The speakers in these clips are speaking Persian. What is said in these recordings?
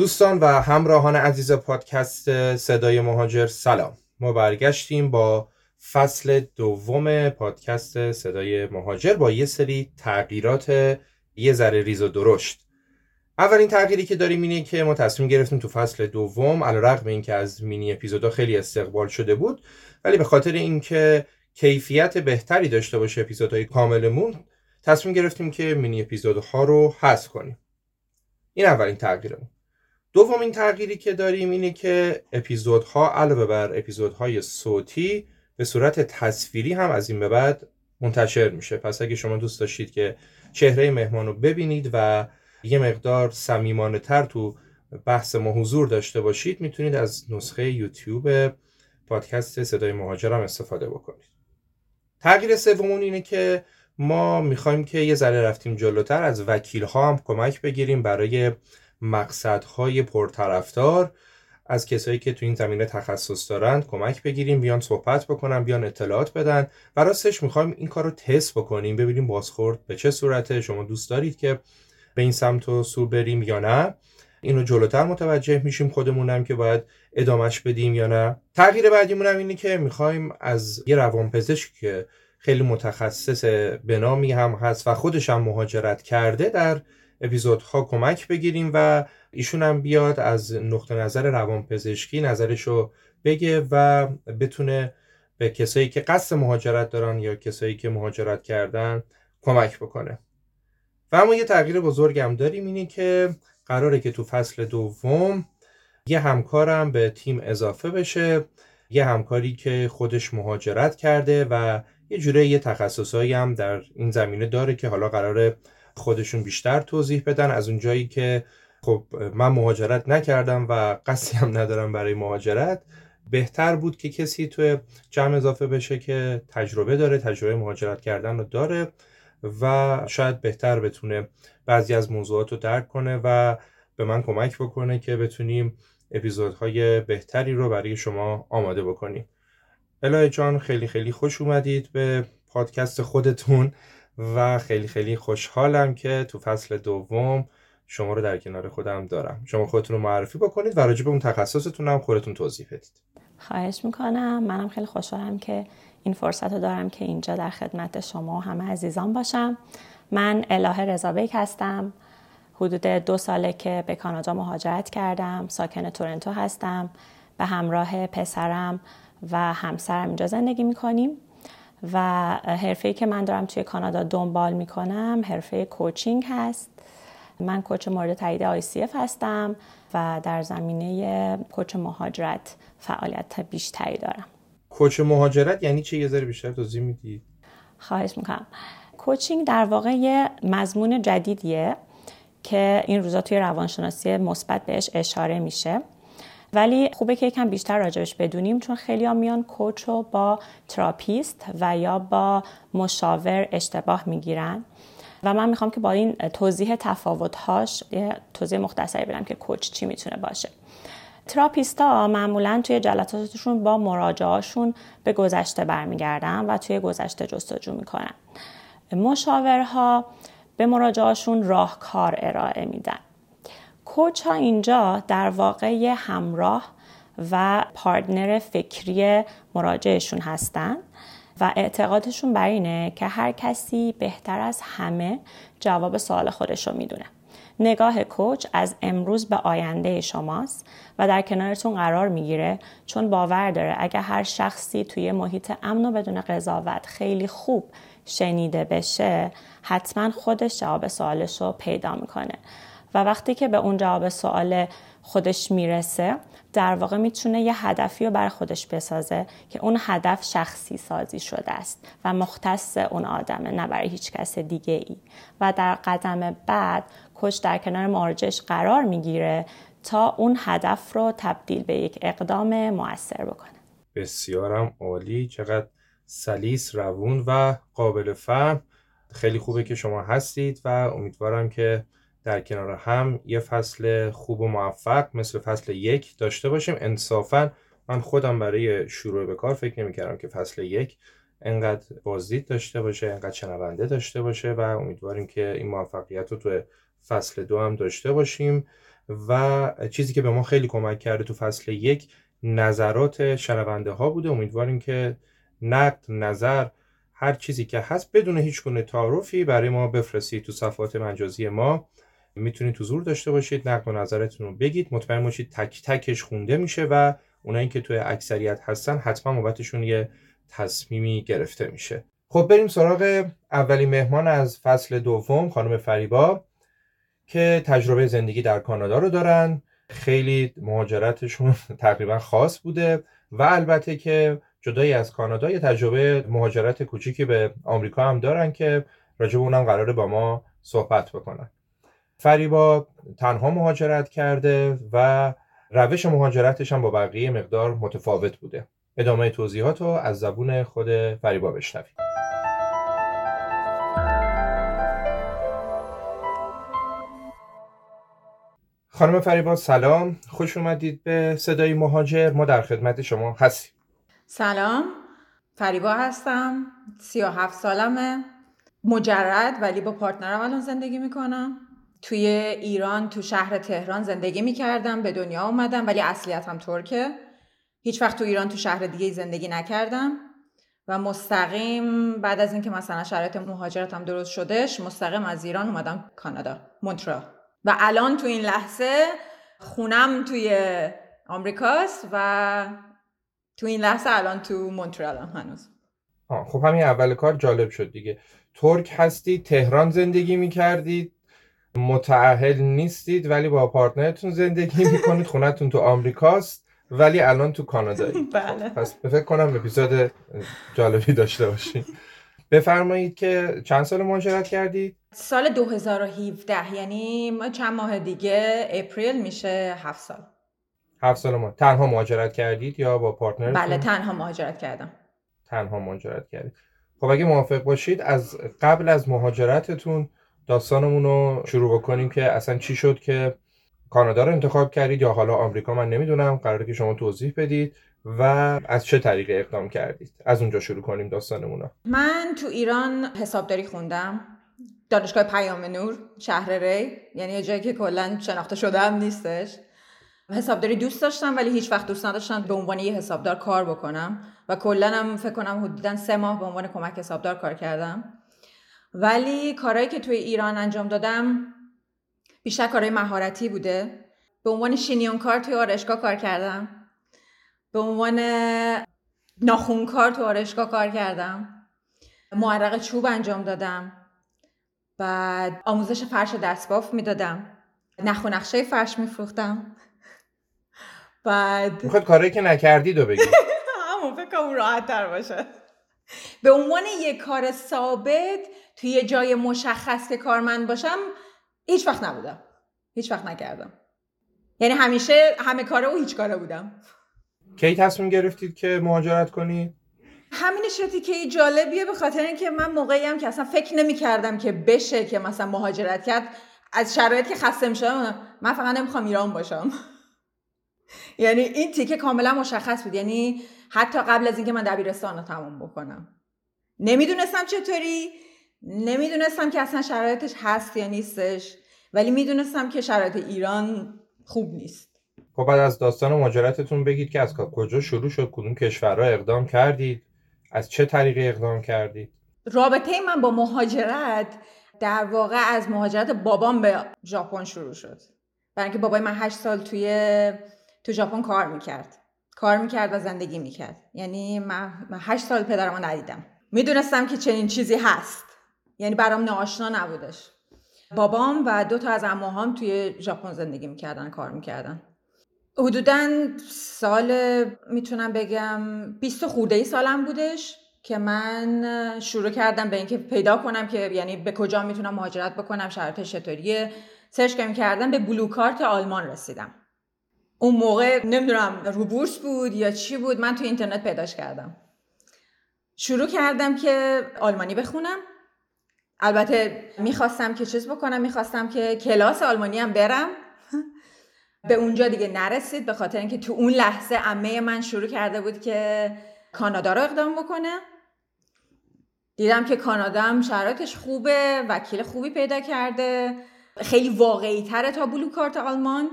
دوستان و همراهان عزیز پادکست صدای مهاجر، سلام. ما برگشتیم با فصل دوم پادکست صدای مهاجر با یه سری تغییرات یه ذره ریز و درشت. اولین تغییری که داریم اینه که ما تصمیم گرفتیم تو فصل دوم، علیرغم اینکه از مینی اپیزودا خیلی استقبال شده بود، ولی به خاطر اینکه کیفیت بهتری داشته باشه اپیزودهای کاملمون، تصمیم گرفتیم که مینی اپیزودها رو حذف کنیم. این اولین تغییرمون. دومین تغییری که داریم اینه که اپیزودها علاوه بر اپیزودهای صوتی به صورت تصویری هم از این به بعد منتشر میشه. پس اگه شما دوست داشتید که چهره مهمان رو ببینید و یه مقدار صمیمانه‌تر تو بحث ما حضور داشته باشید، میتونید از نسخه یوتیوب پادکست صدای مهاجر هم استفاده بکنید. تغییر سومون اینه که ما میخوایم که یه ذره رفتیم جلوتر، از وکیل‌ها هم کمک بگیریم برای مقصدهای پرطرفدار، از کسایی که تو این زمینه تخصص دارند کمک بگیریم، بیان صحبت بکنن، بیان اطلاعات بدن. و راستش میخوایم این کار رو تست بکنیم، ببینیم بازخورد به چه صورته. شما دوست دارید که به این سمت و سو بریم یا نه؟ اینو جلوتر متوجه میشیم خودمونم که باید ادامش بدیم یا نه. تغییر بعدیمونم اینه که میخوایم از یه روانپزشک که خیلی متخصص به نامی هم هست و خودش هم مهاجرت کرده در اپیزودها کمک بگیریم و ایشون هم بیاد از نقطه نظر روانپزشکی نظرشو بگه و بتونه به کسایی که قصد مهاجرت دارن یا کسایی که مهاجرت کردن کمک بکنه. و اما یه تغییر بزرگم داریم، اینه که قراره که تو فصل دوم یه همکارم به تیم اضافه بشه، یه همکاری که خودش مهاجرت کرده و یه جوره یه تخصصایی هم در این زمینه داره که حالا قراره خودشون بیشتر توضیح بدن. از اونجایی که خب من مهاجرت نکردم و قصدی هم ندارم برای مهاجرت، بهتر بود که کسی تو جمع اضافه بشه که تجربه داره، تجربه مهاجرت کردن رو داره و شاید بهتر بتونه بعضی از موضوعات رو درک کنه و به من کمک بکنه که بتونیم اپیزودهای بهتری رو برای شما آماده بکنیم. الهه جان، خیلی خیلی خوش اومدید به پادکست خودتون و خیلی خیلی خوشحالم که تو فصل دوم شما رو در کنار خودم دارم. شما خودتون رو معرفی بکنید و راجع به اون تخصصتون هم خودتون توضیح بدید. خواهش میکنم. منم خیلی خوشحالم که این فرصت رو دارم که اینجا در خدمت شما و همه عزیزان باشم. من الهه رضا بیک هستم. حدود 2 ساله که به کانادا مهاجرت کردم. ساکن تورنتو هستم. به همراه پسرم و همسرم اینجا زندگی میکنیم. و حرفه‌ای که من دارم توی کانادا دنبال میکنم حرفه کوچینگ هست. من کوچ مورد تایید ICF هستم و در زمینه کوچ مهاجرت فعالیت بیشتری دارم. کوچ مهاجرت یعنی چه؟ یه ذره بیشتر توضیح میدی؟ خواهش میکنم. کوچینگ در واقع یه مضمون جدیدیه که این روزا توی روانشناسی مثبت بهش اشاره میشه، ولی خوبه که یکم بیشتر راجبش بدونیم، چون خیلی‌ها میان کوچ رو با تراپیست و یا با مشاور اشتباه میگیرن و من میخوام که با این توضیح تفاوت‌هاش یه توضیح مختصری بدم که کوچ چی میتونه باشه. تراپیست‌ها معمولاً توی جلساتشون با مراجعه‌شون به گذشته برمیگردن و توی گذشته جستجو میکنن. مشاورها به مراجعه‌شون راهکار ارائه میدن. کوچ ها اینجا در واقع یه همراه و پارتنر فکری مراجعشون هستن و اعتقادشون بر اینه که هر کسی بهتر از همه جواب سوال خودش رو میدونه. نگاه کوچ از امروز به آینده شماست و در کنارتون قرار میگیره، چون باور داره اگه هر شخصی توی محیط امن و بدون قضاوت خیلی خوب شنیده بشه، حتما خودش جواب سوالش رو پیدا میکنه و وقتی که به اون جواب سوال خودش میرسه، در واقع میتونه یه هدفی رو برای خودش بسازه که اون هدف شخصی سازی شده است و مختص اون آدمه، نه برای هیچ کس دیگه ای. و در قدم بعد کوچ در کنار مراجعش قرار میگیره تا اون هدف رو تبدیل به یک اقدام مؤثر بکنه. بسیارم عالی. چقدر سلیس، روون و قابل فهم. خیلی خوبه که شما هستید و امیدوارم که در کنار هم یه فصل خوب و موفق مثل فصل 1 داشته باشیم. انصافاً من خودم برای شروع به کار فکر نمی‌کردم که فصل 1 انقدر بازدید داشته باشه، انقدر شنونده داشته باشه و امیدواریم که این موفقیت رو تو فصل 2 هم داشته باشیم و چیزی که به ما خیلی کمک کرده تو فصل یک نظرات شنونده ها بوده. امیدواریم که نقد، نظر، هر چیزی که هست بدون هیچ گونه تعارفی برای ما بفرستید تو صفحات مجازی ما. میتونید حضور داشته باشید، نقد و نظرتون رو بگید. مطمئن باشید تک تکش خونده میشه و اونایی که توی اکثریت هستن حتما بابتشون یه تصمیمی گرفته میشه. خب بریم سراغ اولین مهمان از فصل دوم، خانم فریبا که تجربه زندگی در کانادا رو دارن. خیلی مهاجرتشون تقریبا خاص بوده و البته که جدای از کانادا یه تجربه مهاجرت کوچیکی به آمریکا هم دارن که راجع به اونم قراره با ما صحبت بکنن. فریبا تنها مهاجرت کرده و روش مهاجرتش هم با بقیه مقدار متفاوت بوده. ادامه توضیحات رو از زبون خود فریبا بشنویم. خانم فریبا سلام، خوش اومدید به صدای مهاجر، ما در خدمت شما هستیم. سلام، فریبا هستم، 37 سالمه، مجرد ولی با پارتنرم الان زندگی میکنم. توی ایران تو شهر تهران زندگی میکردم، به دنیا اومدم ولی اصلیتم ترکه. هیچ وقت تو ایران تو شهر دیگه زندگی نکردم و مستقیم بعد از اینکه مثلا شرایط مهاجرتم درست شدش مستقیم از ایران اومدم کانادا، مونترال. و الان تو این لحظه خونم توی آمریکاست و تو این لحظه الان تو مونترال هم هنوز. خب همین اول کار جالب شد دیگه. ترک هستی، تهران زندگی میکردید، متأهل نیستید ولی با پارتنرتون زندگی میکنید، خونتون تو آمریکاست ولی الان تو کانادایید. بله. پس فکر کنم اپیزود جالبی داشته باشید. بفرمایید که چند سال مهاجرت کردید؟ سال 2017، یعنی چند ماه دیگه اپریل میشه 7 سال. 7 سال ما. تنها مهاجرت کردید یا با پارتنر؟ بله تنها مهاجرت کردم. تنها مهاجرت کردید. خب اگه موافق باشید از قبل از مهاجرتتون داستانمون رو شروع بکنیم که اصلا چی شد که کانادا رو انتخاب کردید یا حالا آمریکا، من نمیدونم، قراره که شما توضیح بدید و از چه طریقی اقدام کردید. از اونجا شروع کنیم داستانمون رو. من تو ایران حسابداری خوندم، دانشگاه پیام نور شهر ری، یعنی یه جایی که کلا شناخته شده هم نیستش. حسابداری دوست داشتم ولی هیچ وقت دوست نداشتم به عنوان یه حسابدار کار بکنم و کلا هم فکر کنم حدوداً 3 ماه به عنوان کمک حسابدار کار کردم. ولی کارهایی که توی ایران انجام دادم بیشتر کارهای مهارتی بوده. به عنوان شینیونکار توی آرایشگاه کار کردم، به عنوان ناخونکار توی آرایشگاه کار کردم، معرق چوب انجام دادم، بعد آموزش فرش دستباف میدادم، نخ و نقشه فرش میفروختم. بعد میخواد کارهایی که نکردید رو بگید. همون فکر کنم راحت تر باشه. به عنوان یه کار ثابت توی یه جای مشخص که کارمند باشم هیچ وقت نبودم، هیچ وقت نکردم، یعنی همیشه همه کاره و هیچ کاره بودم. کی تصمیم گرفتید که مهاجرت کنی؟ همین شرطی که جالبیه، به خاطر اینکه من موقعی هم که اصلا فکر نمی‌کردم که بشه که مثلا مهاجرت کرد، از شرایطی که خسته می‌شدم من فقط نمی‌خوام ایران باشم. یعنی این تیکه کاملا مشخص بود، یعنی حتی قبل از اینکه من دبیرستان رو تموم بکنم نمیدونستم چطوری، نمیدونستم که اصلا شرایطش هست یا نیستش، ولی میدونستم که شرایط ایران خوب نیست. خب بعد از داستان مهاجرتتون بگید که از کجا شروع شد، کدوم کشورها اقدام کردید، از چه طریقی اقدام کردید؟ رابطه من با مهاجرت در واقع از مهاجرت بابام به ژاپن شروع شد، برای اینکه بابای من 8 سال تو ژاپن کار میکرد و زندگی میکرد. یعنی من 8 سال پدرم رو ندیدم. میدونستم که چنین چیزی هست، یعنی برام ناآشنا نبودش. بابام و 2 تا از عموهام توی ژاپن زندگی میکردن، کار میکردن. حدوداً سال میتونم بگم 20 خورده سالم بودش که من شروع کردم به اینکه پیدا کنم که یعنی به کجا میتونم مهاجرت بکنم، شرایطش چطوریه. سرچ کردم، به بلو کارت آلمان رسیدم. اون موقع نمیدونم رو بورس بود یا چی بود، من توی اینترنت پیداش کردم. شروع کردم که آلمانی بخونم. البته میخواستم که چیز بکنم، میخواستم که کلاس آلمانی هم برم. به اونجا دیگه نرسید به خاطر اینکه تو اون لحظه عمه من شروع کرده بود که کانادا رو اقدام بکنه. دیدم که کانادا هم شرایطش خوبه، وکیل خوبی پیدا کرده، خیلی واقعی تره تا بلو کارت آلمان،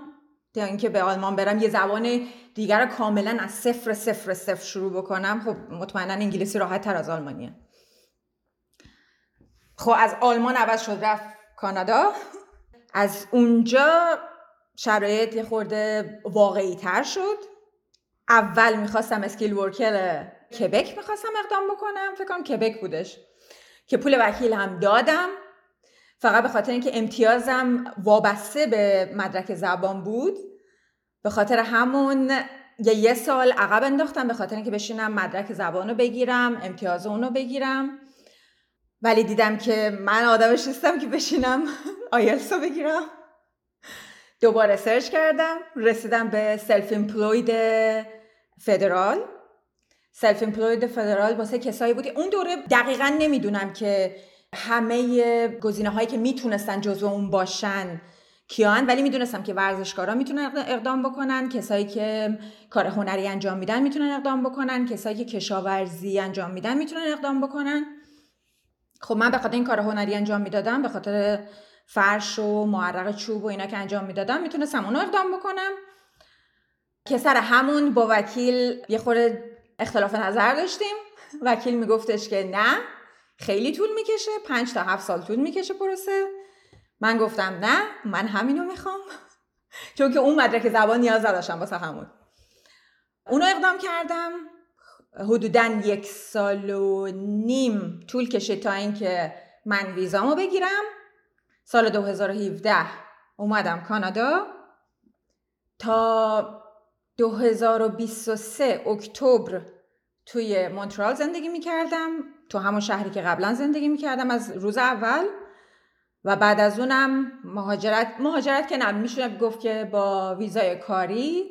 تا اینکه به آلمان برم یه زبان دیگر رو کاملا از صفر صفر صفر شروع بکنم. خب مطمئنا انگلیسی راحت تر از آلمانیه. خب از آلمان عوض شد رفت کانادا. از اونجا شرایط یه خورده واقعی تر شد. اول میخواستم اسکیل ورکر کبک میخواستم اقدام بکنم، فکر کنم کبک بودش، که پول وکیل هم دادم، فقط به خاطر اینکه امتیازم وابسته به مدرک زبان بود، به خاطر همون یه سال عقب انداختم، به خاطر اینکه بشینم مدرک زبان رو بگیرم، امتیاز اون رو بگیرم. ولی دیدم که من آدمش نیستم که بشینم آیلتس رو بگیرم. دوباره سرچ کردم، رسیدم به سلف امپلوید فدرال. سلف امپلوید فدرال واسه کسایی بود، اون دوره دقیقاً نمیدونم که همه گزینه‌هایی که میتونستن جزو اون باشن کیان، ولی میدونستم که ورزشکارا میتونن اقدام بکنن، کسایی که کار هنری انجام میدن میتونن اقدام بکنن، کسایی که کشاورزی انجام میدن میتونن اقدام بکنن. خب من به خاطر این کار هنری انجام میدادم، به خاطر فرش و معرق چوب و اینا که انجام میدادم، میتونستم اونا اقدام بکنم، که سر همون با وکیل یه خورده اختلاف نظر داشتیم. وکیل میگفتش که نه خیلی طول میکشه، 5 تا 7 سال طول میکشه پروسه. من گفتم نه، من همینو میخوام، چون که اون مدرک زبان نیاز داشتم واسه همون. اونو اقدام کردم، حدوداً 1.5 سال طول کشید تا اینکه من ویزامو بگیرم. سال 2017 اومدم کانادا. تا 2023 اکتبر توی مونترال زندگی میکردم، تو همون شهری که قبلا زندگی میکردم از روز اول. و بعد از اونم مهاجرت که نمیشونه گفت که با ویزای کاری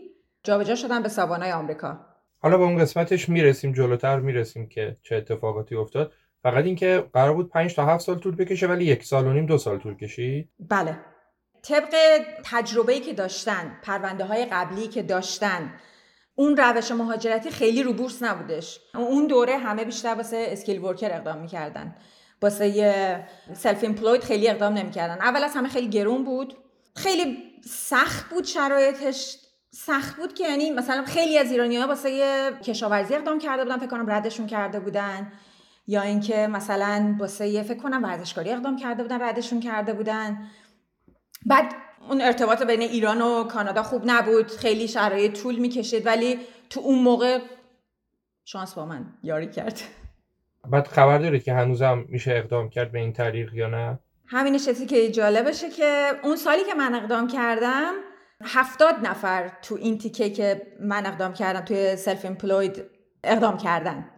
جابجا شدم به ساوانای آمریکا. حالا به اون قسمتش میرسیم، جلوتر میرسیم که چه اتفاقاتی افتاد. فقط این که قرار بود 5 تا 7 سال طول بکشه، ولی 1.5 سال طول کشید. بله، طبق تجربه‌ای که داشتن، پرونده‌های قبلی که داشتن، اون روش مهاجرتی خیلی رو بورس نبودش. اون دوره همه بیشتر واسه اسکیل ورکر اقدام می‌کردن، واسه سلف امپلوید خیلی اقدام نمی‌کردن. اول از همه خیلی گرون بود، خیلی سخت بود، شرایطش سخت بود، که یعنی مثلا خیلی از ایرانی‌ها واسه کشاورزی اقدام کرده بودن، فکر کنم ردشون کرده بودن، یا اینکه مثلا واسه فکر کنم ورزشکاری اقدام کرده بودن، ردشون کرده بودن. بعد اون ارتباط بین ایران و کانادا خوب نبود، خیلی شرایط طول میکشید، ولی تو اون موقع شانس با من یاری کرد. بعد خبر دارید که هنوزم میشه اقدام کرد به این طریق یا نه؟ همین چیزی که جالبشه که اون سالی که من اقدام کردم 70 نفر تو این تیکه که من اقدام کردم توی سلف امپلوید اقدام کردن.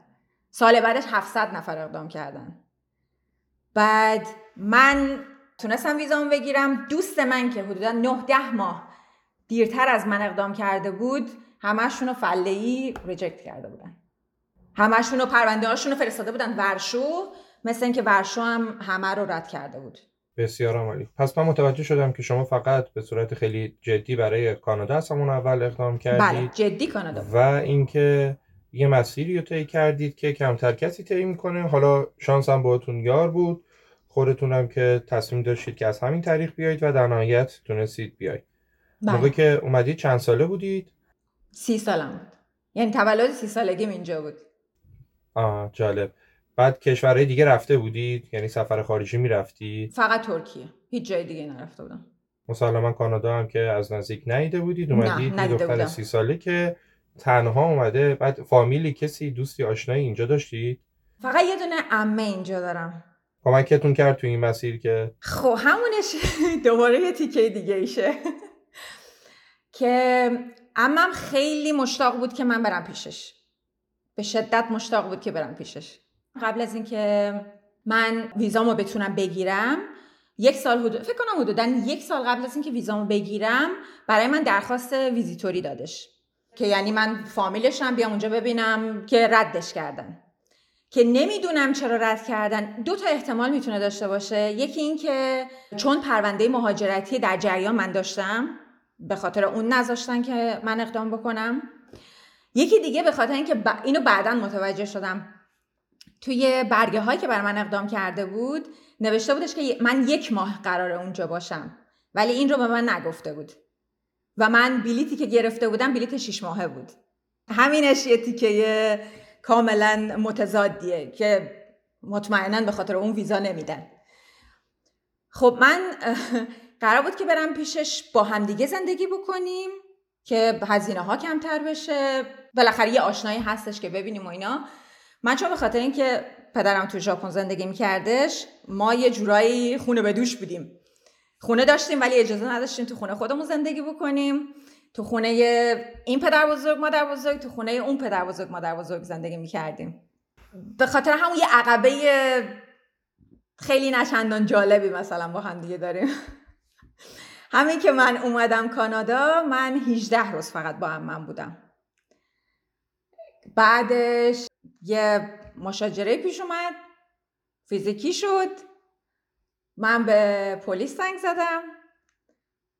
سال بعدش 700 نفر اقدام کردن. بعد من تونستم ویزامو بگیرم. دوست من که حدودا 9-10 ماه دیرتر از من اقدام کرده بود، همه‌شون رو فله‌ای ریجکت کرده بودن. همه‌شون رو پرونده‌هاشون رو فرستاده بودن ورشو، مثل اینکه ورشو هم همه رو رد کرده بود. بسیار عالی. پس من متوجه شدم که شما فقط به صورت خیلی جدی برای کانادا از همون اول اقدام کردید. بله، جدی کانادا. و اینکه یه مسیری رو طی کردید که کمتر کسی طی می‌کنه. حالا شانس هم باهاتون یار بود. خودتونم که تصمیم داشتید که از همین طریق بیایید و در نهایت تونستید بیایید. موقعی که اومدید چند ساله بودید؟ 30 سالم بود. یعنی تولد 30 سالگیم اینجا بود. آه جالب. بعد کشورهای دیگه رفته بودید؟ یعنی سفر خارجی میرفتید؟ فقط ترکیه. هیچ جای دیگه نرفته بودم. مسلماً کانادا هم که از نزدیک ندیده بودید. اومدید یه دختر 30 ساله که تنها اومده. بعد فامیلی کسی، دوستی، آشنایی اینجا داشتید؟ فقط یه دونه عمه اینجا دارم. کمکتون کرد تو این مسیر که خب همونش دوباره یه تیکه دیگه ایشه که عمم خیلی مشتاق بود که من برم پیشش، به شدت مشتاق بود که برم پیشش. قبل از این که من ویزامو بتونم بگیرم، 1 سال فکر کنم حدوداً 1 سال قبل از این که ویزامو بگیرم برای من درخواست ویزیتوری دادش، که یعنی من فامیلشم بیام اونجا ببینم، که ردش کردن. که نمیدونم چرا رد کردن. 2 تا احتمال میتونه داشته باشه. یکی این که چون پرونده مهاجرتی در جریان من داشتم، به خاطر اون نذاشتن که من اقدام بکنم. یکی دیگه به خاطر اینکه اینو بعداً متوجه شدم، توی برگه هایی که برای من اقدام کرده بود نوشته بودش که من 1 ماه قراره اونجا باشم. ولی این رو به من نگفته بود و من بلیتی که گرفته بودم بلیت 6 ماهه بود. همینش یه تیکه کاملا متضادیه که مطمئناً به خاطر اون ویزا نمیدن. خب من قرار بود که برم پیشش با همدیگه زندگی بکنیم که هزینه ها کمتر بشه، بالاخره یه آشنایی هستش که ببینیم و اینا. من چون به خاطر اینکه پدرم تو ژاپن زندگی میکردش، ما یه جورایی خونه به دوش بودیم. خونه داشتیم ولی اجازه نداشتیم تو خونه خودمون زندگی بکنیم. تو خونه این پدر بزرگ مادر بزرگ، تو خونه اون پدر بزرگ مادر بزرگ زندگی میکردیم. به خاطر همون یه عقبه خیلی نچندان جالبی مثلا با هم دیگه داریم. همین که من اومدم کانادا، من 18 روز فقط با عمم بودم. بعدش یه مشاجره پیش اومد، فیزیکی شد، من به پلیس زنگ زدم،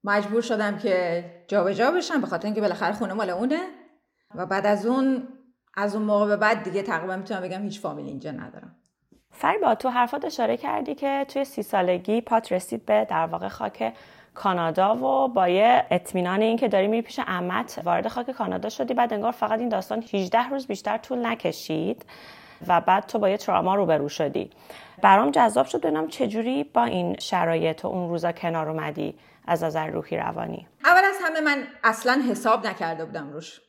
مجبور شدم که جابجا بشم به خاطر اینکه بالاخره خونه مال اونه. و بعد از اون موقع به بعد دیگه تقریبا میتونم بگم هیچ فامیلی اینجا ندارم. فریبا، تو حرفات اشاره کردی که توی 30 سالگی پات رسید به در واقع خاک کانادا و با یه اطمینان این که داری میری پیش عمت وارد خاک کانادا شدی. بعد انگار فقط این داستان 18 روز بیشتر طول نکشید و بعد تو با یه تراما روبرو شدی. برام جذاب شد ببینم چجوری با این شرایط و اون روزا کنار اومدی از نظر روحی روانی. اول از همه من اصلا حساب نکرده بودم روش.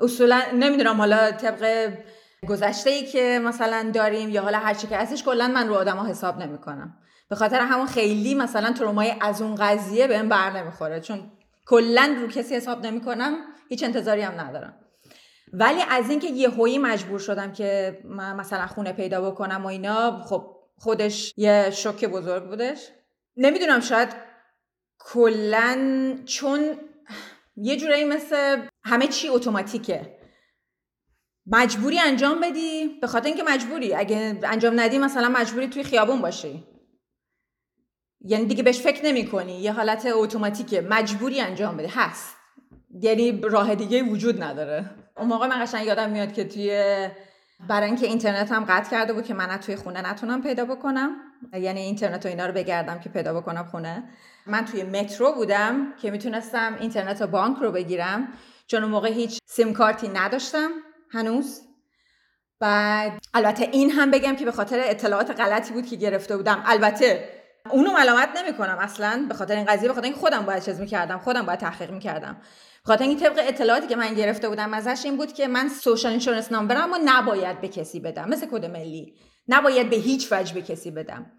اصولا نمیدونم حالا طبق گذشته‌ای که مثلا داریم یا حالا هر چی که ازش، کلا من رو آدم‌ها حساب نمی‌کنم. به خاطر همون خیلی مثلا ترومای از اون قضیه بهم بر نمیخوره، چون کلا رو کسی حساب نمی‌کنم، هیچ انتظاری هم ندارم. ولی از اینکه یهویی مجبور شدم که من مثلا خونه پیدا بکنم و اینا، خب خودش یه شوک بزرگ بودش. نمیدونم، شاید کلا چون یه جورایی مثل همه چی اتوماتیکه، مجبوری انجام بدی به خاطر اینکه مجبوری. اگه انجام ندی مثلا مجبوری توی خیابون باشی، یعنی دیگه بهش فکر نمی‌کنی، یه حالت اتوماتیکه، مجبوری انجام بدی، هست، یعنی راه دیگه وجود نداره. اون موقع من قشنگ یادم میاد که برای اینکه اینترنت هم قطع کرده بود که من نه توی خونه نتونم پیدا بکنم، یعنی اینترنت و اینا رو بگردم که پیدا بکنم خونه، من توی مترو بودم که میتونستم اینترنت و بانک رو بگیرم، چون اون موقع هیچ سیم کارتی نداشتم هنوز. بعد البته این هم بگم که به خاطر اطلاعات غلطی بود که گرفته بودم، البته اونو ملامت نمی‌کنم اصلاً به خاطر این قضیه، به خاطر اینکه خودم باید چیز می‌کردم، خودم باید تحقیق می‌کردم. به خاطر اینکه طبق اطلاعاتی که من گرفته بودم ازش این بود که من سوشال اینشورنس نامبرم و نباید به کسی بدم، مثل کد ملی نباید به هیچ وجه به کسی بدم.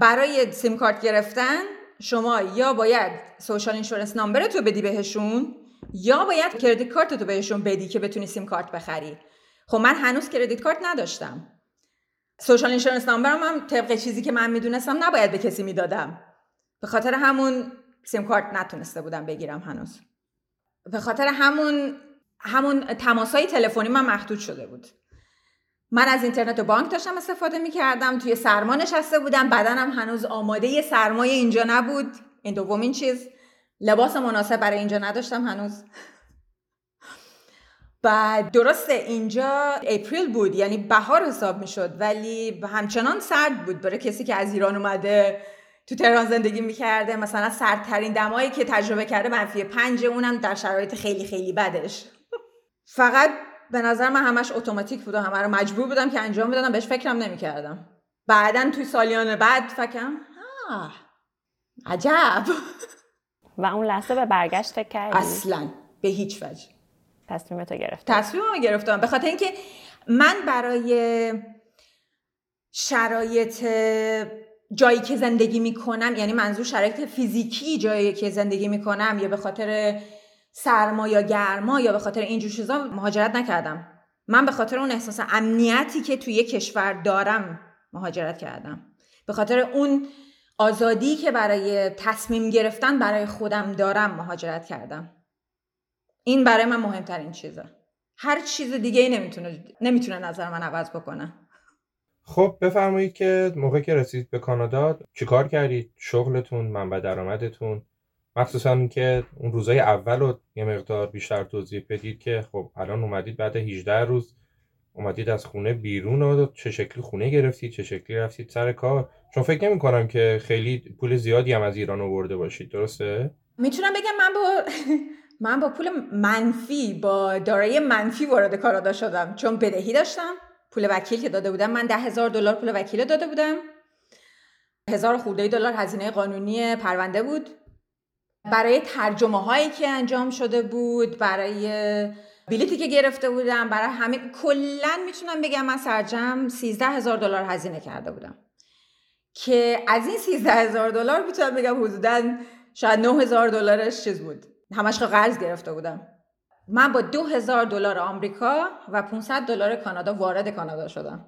برای سیم کارت گرفتن شما یا باید سوشال اینشورنس نامبرت رو بدی بهشون، یا باید کردیت کارتت رو بهشون بدی که بتونی سیم کارت بخری. خب من هنوز کردیت کارت نداشتم، سوشال اینشورنس نامبرم هم طبق چیزی که من میدونستم نباید به کسی میدادم، به خاطر همون سیم کارت نتونسته بودم بگیرم هنوز. به خاطر همون تماسای تلفنی من محدود شده بود. من از اینترنت و بانک داشتم استفاده میکردم، توی سرما نشسته بودم، بدنم هنوز آماده سرمای اینجا نبود، این دومین چیز، لباس مناسب برای اینجا نداشتم هنوز. بعد درسته اینجا اپریل بود، یعنی بهار حساب میشد، ولی همچنان سرد بود. برای کسی که از ایران اومده تو تهران زندگی میکرده، مثلا سردترین دمایی که تجربه کرده -5، اونم در شرایط خیلی خیلی بدش. فقط به نظر من همش اتوماتیک بود و همه رو مجبور بودم که انجام بدادم، بهش فکرم نمیکردم. بعدن توی سالیان بعد فکرم عجب. و اون لحظه به برگشت فکر کردی؟ اصلا به هیچ وجه. تصمیمتو گرفتم. تصمیممو گرفتم به خاطر اینکه من برای شرایط جایی که زندگی میکنم، یعنی منظور شرایط فیزیکی جایی که زندگی میکنم، یا به خاطر سرما یا گرما یا به خاطر اینجور چیزا مهاجرت نکردم. من به خاطر اون احساس امنیتی که توی یک کشور دارم مهاجرت کردم، به خاطر اون آزادی که برای تصمیم گرفتن برای خودم دارم مهاجرت کردم. این برای من مهمترین چیزه، هر چیز دیگه ای نمیتونه نظر من عوض بکنه. خب بفرمایید که موقعی که رسید به کانادا چیکار کردید؟ شغلتون، منبع درآمدتون، مخصوصا که اون روزای اول رو یه مقدار بیشتر توضیح بدید که خب الان اومدید بعد 18 روز اومدید از خونه بیرون و چه شکلی خونه گرفتید، چه شکلی رفتید سر کار، چون فکر نمی کنم که خیلی پول زیادی هم از ایران آورده باشید، درسته؟ میتونم بگم من با پول منفی، با دارایی منفی وارد کانادا شدم، چون بدهی داشتم. پول وکیل که داده بودم، من $10,000 پول وکیل داده بودم، $1,000 هزینه قانونی پرونده بود، برای ترجمه هایی که انجام شده بود، برای بلیتی که گرفته بودم، برای همه. کلن میتونم بگم من سرجم $13,000 هزینه کرده بودم، که از این $13,000 میتونم بگم حدوداً شاید $9,000 چیز بود، همش قرض گرفته بودم. من با $2,000 آمریکا و $500 کانادا وارد کانادا شدم.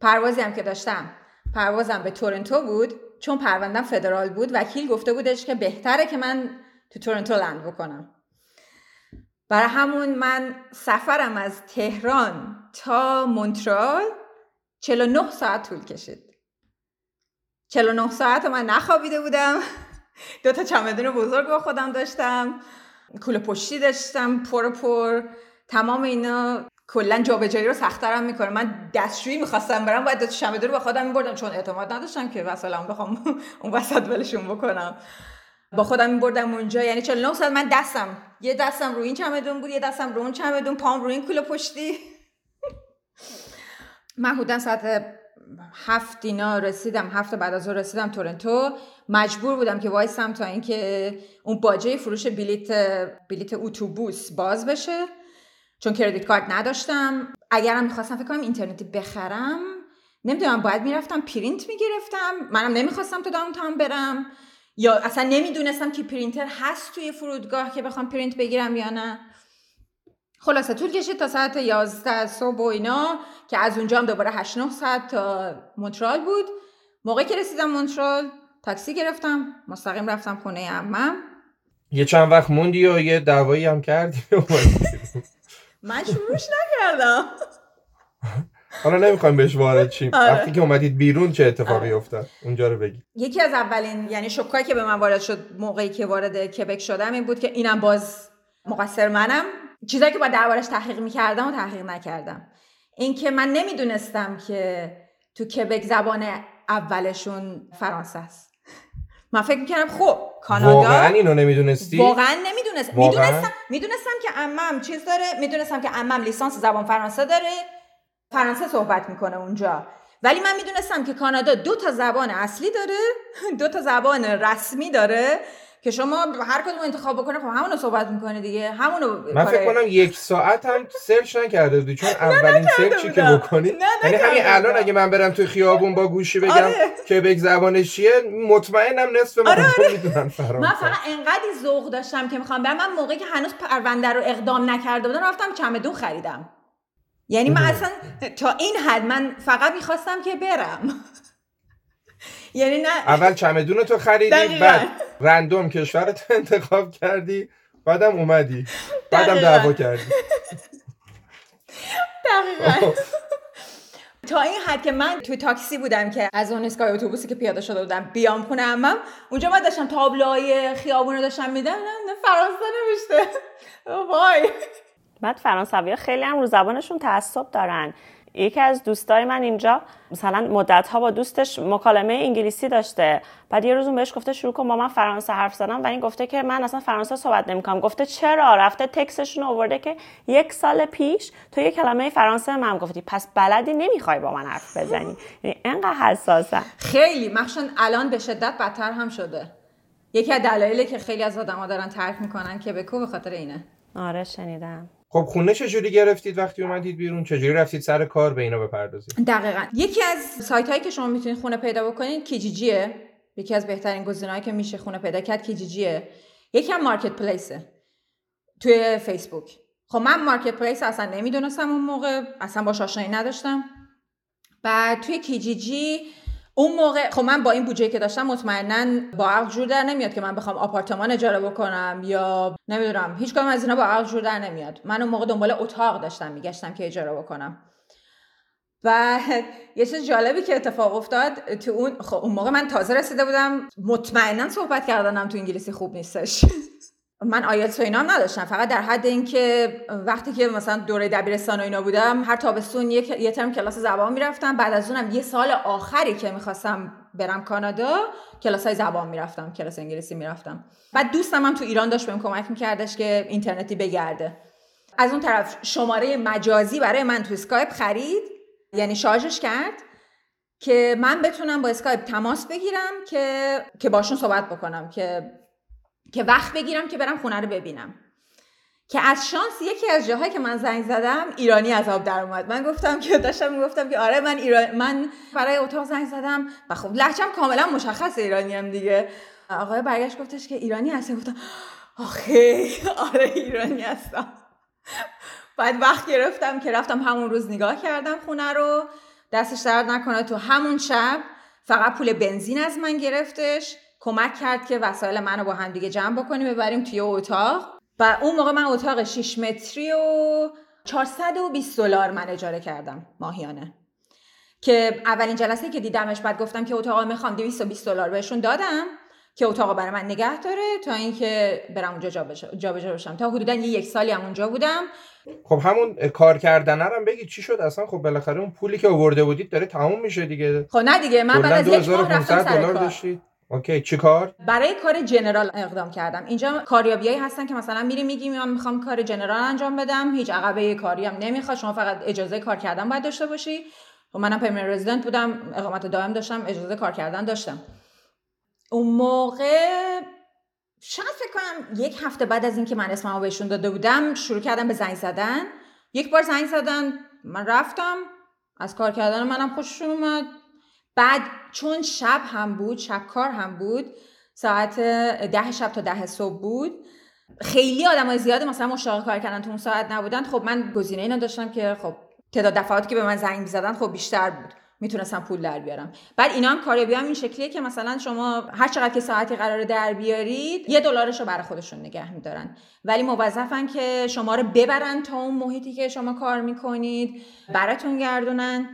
پروازی هم که داشتم، پروازم به تورنتو بود، چون پروندم فدرال بود. وکیل گفته بودش که بهتره که من تو تورنتو لند بکنم. برای همون من سفرم از تهران تا مونترال 49 ساعت طول کشید. 49 ساعت من نخوابیده بودم. 2 تا چمدون بزرگ با خودم داشتم، کوله پشتی داشتم پر. تمام اینا کلا جابجایی رو سخت‌ترم می‌کنه. من دستشویی می‌خواستم برم، باید 2 تا چمدون رو با خودم می‌بردم، چون اعتماد نداشتم که وسایلمو بخوام اون وسط ولشون بکنم. با خودم می‌بردم اونجا. یعنی 49 ساعت من دستم، یه دستم روی این چمدون بود، یه دستم روی اون چمدون، پام روی این کوله پشتی. من حدوداً ساعت 7 اینا رسیدم، 7 بعد از ظهر رسیدم تورنتو. مجبور بودم که وایسم تا اینکه اون باجه فروش بلیت اتوبوس باز بشه، چون کردیت کارت نداشتم. اگرم می‌خواستم فکر کنم اینترنتی بخرم، نمیدونم، باید میرفتم پرینت میگرفتم. منم نمیخواستم تو داونتاون برم، یا اصلا نمیدونستم که پرینتر هست توی فرودگاه که بخوام پرینت بگیرم یا نه. خلاصه طول کشید تا ساعت 11 صبح و اینا، که از اونجا هم دوباره 8-9 ساعت تا مونترال بود. موقعی که رسیدم مونترال تاکسی گرفتم، مستقیم رفتم خونه عمم. یه چند وقت موندی و یه دعوایی هم کردی؟ من شروعش نکردم. حالا نمیخوایم بهش وارد شیم. وقتی که اومدید بیرون چه اتفاقی افتاد؟ اونجا رو بگید. یکی از اولین شوکایی که به من وارد شد موقعی که وارد کبک شدم این بود که اینم باز مقصر منم. چیزایی که با دربارش تحقیق میکردم و تحقیق نکردم، این که من نمیدونستم که تو کبک زبان اولشون فرانسه است. من فکر میکردم خب کانادا. واقعا اینو نمیدونستی؟ واقعا نمیدونستم. میدونستم که عمم چیز داره، میدونستم که عمم لیسانس زبان فرانسه داره، فرانسه صحبت میکنه اونجا. ولی من میدونستم که کانادا 2 تا زبان اصلی داره، 2 تا زبان رسمی داره که شما هر کدوم انتخاب بکنه خب همونو صحبت میکنه دیگه، همونو. من فکر کنم 1 ساعت هم سرچ نکرده بودی، چون اولین سرچی که بکنی، یعنی همین الان اگه من برم توی خیابون با گوشی بگم کبک زبانش چیه، مطمئنم نصف مردم میدونن فرانسه. من فقط انقدی ذوق داشتم که میخوام برم. من موقعی که هنوز پرونده رو اقدام نکرده بودم رفتم چمدون خریدم. یعنی من اصلا تا این حد من فقط میخواستم که برم. یعنی نه، اول چمدون تو خریدی، بعد رندوم کشورت انتخاب کردی، بعدم اومدی، بعدم دعوا کردی. دقیقاً تا این حد که من توی تاکسی بودم که از اون اسکای اتوبوسی که پیاده شده بودم بیام خونه عمم، اونجا من داشتم تابلوهای خیابون رو داشتم میدیدم، فرانسه نوشته. وای، بعد فرانسوی‌ها خیلی هم رو زبانشون تعصب دارن. یکی از دوستای من اینجا مثلا مدت‌ها با دوستش مکالمه انگلیسی داشته، بعد یه روز اون بهش گفته شروع کن با من فرانسه حرف زدن، و این گفته که من اصلا فرانسه صحبت نمی‌کنم. گفته چرا؟ رفته تکسشون آورده که 1 سال پیش تو یه کلمه فرانسه من گفتی، پس بلدی نمی‌خوای با من حرف بزنی. یعنی انقدر حساسن. خیلی مخصوصاً الان به شدت بدتر هم شده. یکی از دلایلی که خیلی از آدم‌ها دارن ترک می‌کنن کبکو به خاطر اینه. آره شنیدم. خب خونه چجوری گرفتید وقتی اومدید بیرون؟ چجوری رفتید سر کار به اینا بپردازید؟ دقیقاً. یکی از سایت هایی که شما میتونید خونه پیدا بکنید کیجیجیه. یکی از بهترین گزینه‌هایی که میشه خونه پیدا کرد کیجیجیه. یکی هم مارکت پلیسه توی فیسبوک. خب من مارکت پلیس اصلا نمیدونستم اون موقع، اصلا باهاش آشنایی نداشتم. بعد توی کیجیجی اون موقع خب من با این بودجه‌ای که داشتم مطمئناً با عقل جور در نمیاد که من بخوام آپارتمان اجاره بکنم یا نمیدونم، هیچ کدوم از اینا با عقل جور در نمیاد. من اون موقع دنبال اتاق داشتم میگشتم که اجاره بکنم. و یه چیز جالبی که اتفاق افتاد تو اون، خب اون موقع من تازه رسیده بودم، مطمئناً صحبت کردنم تو انگلیسی خوب نیستش. من آیلتس و اینا هم نداشتم، فقط در حد اینکه وقتی که مثلا دوره دبیرستان و اینا بودم هر تابستون یه ترم کلاس زبان میرفتم. بعد از اونم 1 سال آخری که میخواستم برم کانادا کلاسای زبان میرفتم، کلاس انگلیسی میرفتم. بعد دوستم هم تو ایران داشت بهم کمک میکردش که اینترنتی بگرده. از اون طرف شماره مجازی برای من تو اسکایپ خرید، یعنی شارژش کرد که من بتونم با اسکایپ تماس بگیرم که باشون صحبت بکنم، که وقت بگیرم که برم خونه رو ببینم. که از شانس یکی از جاهایی که من زنگ زدم ایرانی از آب در اومد. من گفتم که آره من ایران، من برای اتاق زنگ زدم و خب لهجه‌م کاملا مشخص ایرانیم دیگه. آقای برگشت گفتش که ایرانی هستی؟ گفتم آخه آره ایرانی هستم. بعد وقت گرفتم که رفتم همون روز نگاه کردم خونه رو، دستش درد نکنه. تو همون شب فقط پول بنزین از من گرفتش، کمک کرد که وسایل منو با هم دیگه جمع بکنیم ببریم توی اتاق. و اون موقع من اتاق 6 متری و $420 من اجاره کردم ماهیانه، که اولین جلسه که دیدمش بعد گفتم که اتاقا میخوام، $220 بهشون دادم که اتاقا برای من نگه داره تا اینکه برم اونجا جا بشم. تا حدودا یک سالی هم اونجا بودم. خب همون کار کردنه رو هم بگی چی شد اصلا؟ خب بالاخره اون پولی که آورده بودید داره تموم میشه دیگه. خب نه دیگه، من بعد از یک ماه رفتم سر کار. اوکی، چی کار؟ برای کار جنرال اقدام کردم. اینجا کاریابیایی هستن که مثلا میریم میگیم من میخوام کار جنرال انجام بدم، هیچ عقبه کاری هم نمیخواد، شما فقط اجازه کار کردن باید داشته باشی. و منم پرمننت رزیدنت بودم، اقامت دائم داشتم، اجازه کار کردن داشتم. اون موقع شاید فکر کنم یک هفته بعد از اینکه من اسممو بهشون داده بودم شروع کردم به زنگ زدن. یک بار زنگ زدن، من رفتم، از کار کردن منم خوششون اومد. بعد چون شب هم بود، شب کار هم بود، ساعت 10 شب تا 10 صبح بود، خیلی آدمای زیاد مثلا مشتاق کار کردن تو اون ساعت نبودن. خب من گزینه اینا داشتم که خب تعداد دفعاتی که به من زنگ می‌زدن خب بیشتر بود، میتونستم پول در بیارم. بعد اینا هم کاریابیام این شکلیه که مثلا شما هر چقدر که ساعتی قراره در بیارید $1 رو برای خودشون نگه می‌دارن، ولی موظفن که شما رو ببرن تا اون محیطی که شما کار می‌کنید براتون گردونن.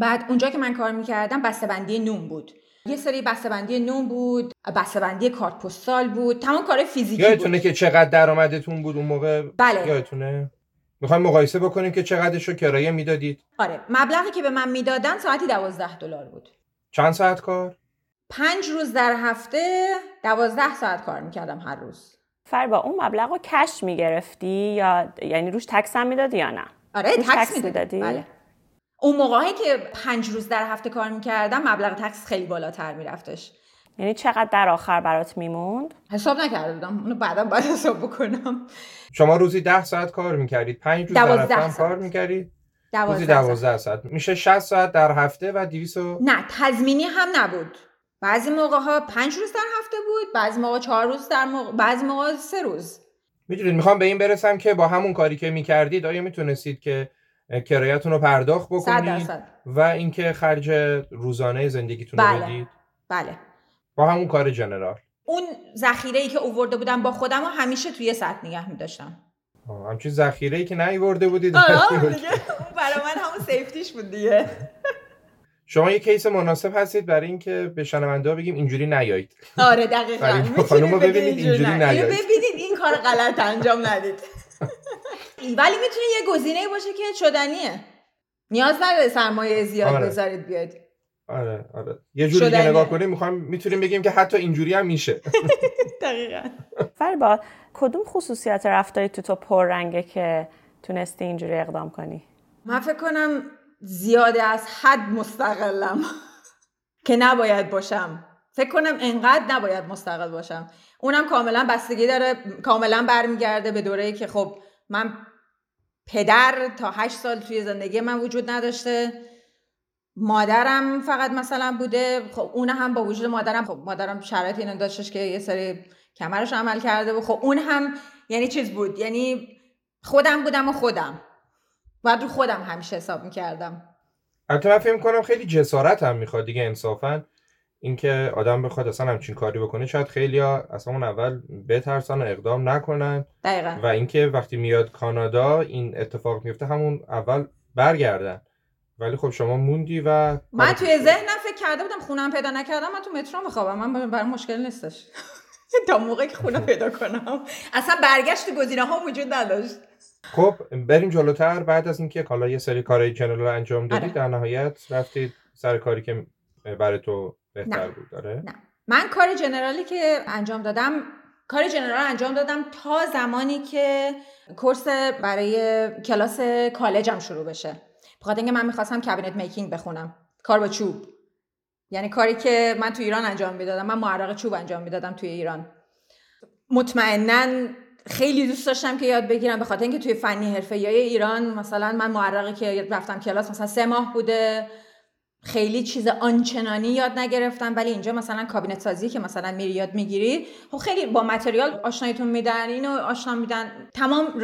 بعد اونجا که من کار میکردم بسته‌بندی نون بود، یه سری بسته‌بندی نون بود، بسته‌بندی کارت پستال بود، تمام کار فیزیکی بود. یادتونه که چقدر درآمدتون بود اون موقع؟ بله. یادتونه؟ میخوایم مقایسه بکنیم که چقدرشو کرایه میدادید؟ آره، مبلغی که به من میدادن ساعتی $12 بود. چند ساعت کار؟ 5 روز در هفته 12 ساعت کار میکردم هر روز. فریبا اون مبلغو کش میگرفتی یا یعنی روش تکس هم میدادی یا نه؟ آره تکس میدادی. بله. اون موقعی که 5 روز در هفته کار میکردم مبلغ تکس خیلی بالاتر میرفتش. یعنی چقدر در آخر برات میموند؟ حساب نکرده بودم، اونو بعدا باید حساب بکنم. شما روزی 10 ساعت کار میکردید، 5 روز در هفته هم کار میکردید، روزی 12 ساعت میشه 60 ساعت در هفته و 200. نه تضمینی هم نبود، بعضی موقع ها 5 روز در هفته بود، بعضی موقع 4 روز در موقع، بعضی موقع 3 روز. میدونید میخوام به این برسم که با همون کاری که میکردید آیا میتونستید که کرایه‌تون رو پرداخت بکنید و اینکه خرج روزانه زندگیتون رو بدید؟ بله. با همون کار جنرال. اون ذخیره‌ای که آورده بودم با خودم رو همیشه توی سطل نگه می‌داشتم. همچین ذخیره‌ای که نیاورده بودید. آره دیگه، اون برای من همون سیفتیش بود دیگه. شما یه کیس مناسب هستید برای اینکه به شنونده‌ها بگیم اینجوری نیایید. آره دقیقاً. خانوما ببینید اینجوری نیایید. ببینید این کار غلط انجام ندید. ولی میتونه یه گزینه باشه که شدنیه، نیاز نداره سرمایه زیاد بذارید بیاد. آره آره یه جوری دیگه نگاه کنیم، میتونیم بگیم که حتی اینجوری هم میشه. دقیقاً. فریبا کدوم خصوصیت رفتاری تو پررنگه که تونستی اینجوری اقدام کنی؟ من فکر کنم زیاده از حد مستقلم که نباید باشم. فکر کنم انقدر نباید مستقل باشم. اونم کاملا بستگی داره، کاملا برمیگرده به دوره‌ای که خب من پدر تا 8 سال توی زندگی من وجود نداشته، مادرم فقط مثلا بوده. خب اون هم با وجود مادرم، خب مادرم شرایطی اینو داشتش که یه سری کمرش عمل کرده و خب اون هم یعنی چیز بود، یعنی خودم بودم و خودم بعد رو خودم همیشه حساب میکردم. البته من فکر می‌کنم خیلی جسارت هم میخواد دیگه انصافاً، اینکه آدم بخواد اصلا همچین کاری بکنه. شاید خیلی‌ها اصلا اون اول بترسن و اقدام نکنن. دقیقاً. و اینکه وقتی میاد کانادا این اتفاق میفته همون اول برگردن، ولی خب شما موندی و من توی ذهنم فکر کرده بودم خونم پیدا نکردم من تو مترو میخوابم، من برام مشکل نیستش تا موقعی که خونه پیدا کنم. اصلا برگشت گزینه‌ها وجود نداشت. خب بریم جلوتر. بعد از اینکه حالا یه سری کارهای جنرال انجام دادید در نهایت رفتید سر کاری که برای تو بهتر بود داره؟ نه، من کار جنرالی که انجام دادم، کار جنرال انجام دادم تا زمانی که کورس برای کلاس کالجم شروع بشه. بخاطر اینکه من میخواستم کابینت میکینگ بخونم، کار با چوب، یعنی کاری که من تو ایران انجام میدادم. من معرق چوب انجام میدادم توی ایران. مطمئناً خیلی دوست داشتم که یاد بگیرم، به خاطر اینکه توی فنی حرفه‌ای ایران مثلا من معرقی که رفتم کلاس مثلا 3 ماه بوده، خیلی چیز آنچنانی یاد نگرفتم. ولی اینجا مثلا کابینت سازی که مثلا میری یاد میگیری، خب خیلی با متریال آشنایتون میدن، اینو آشنا میدن، تمام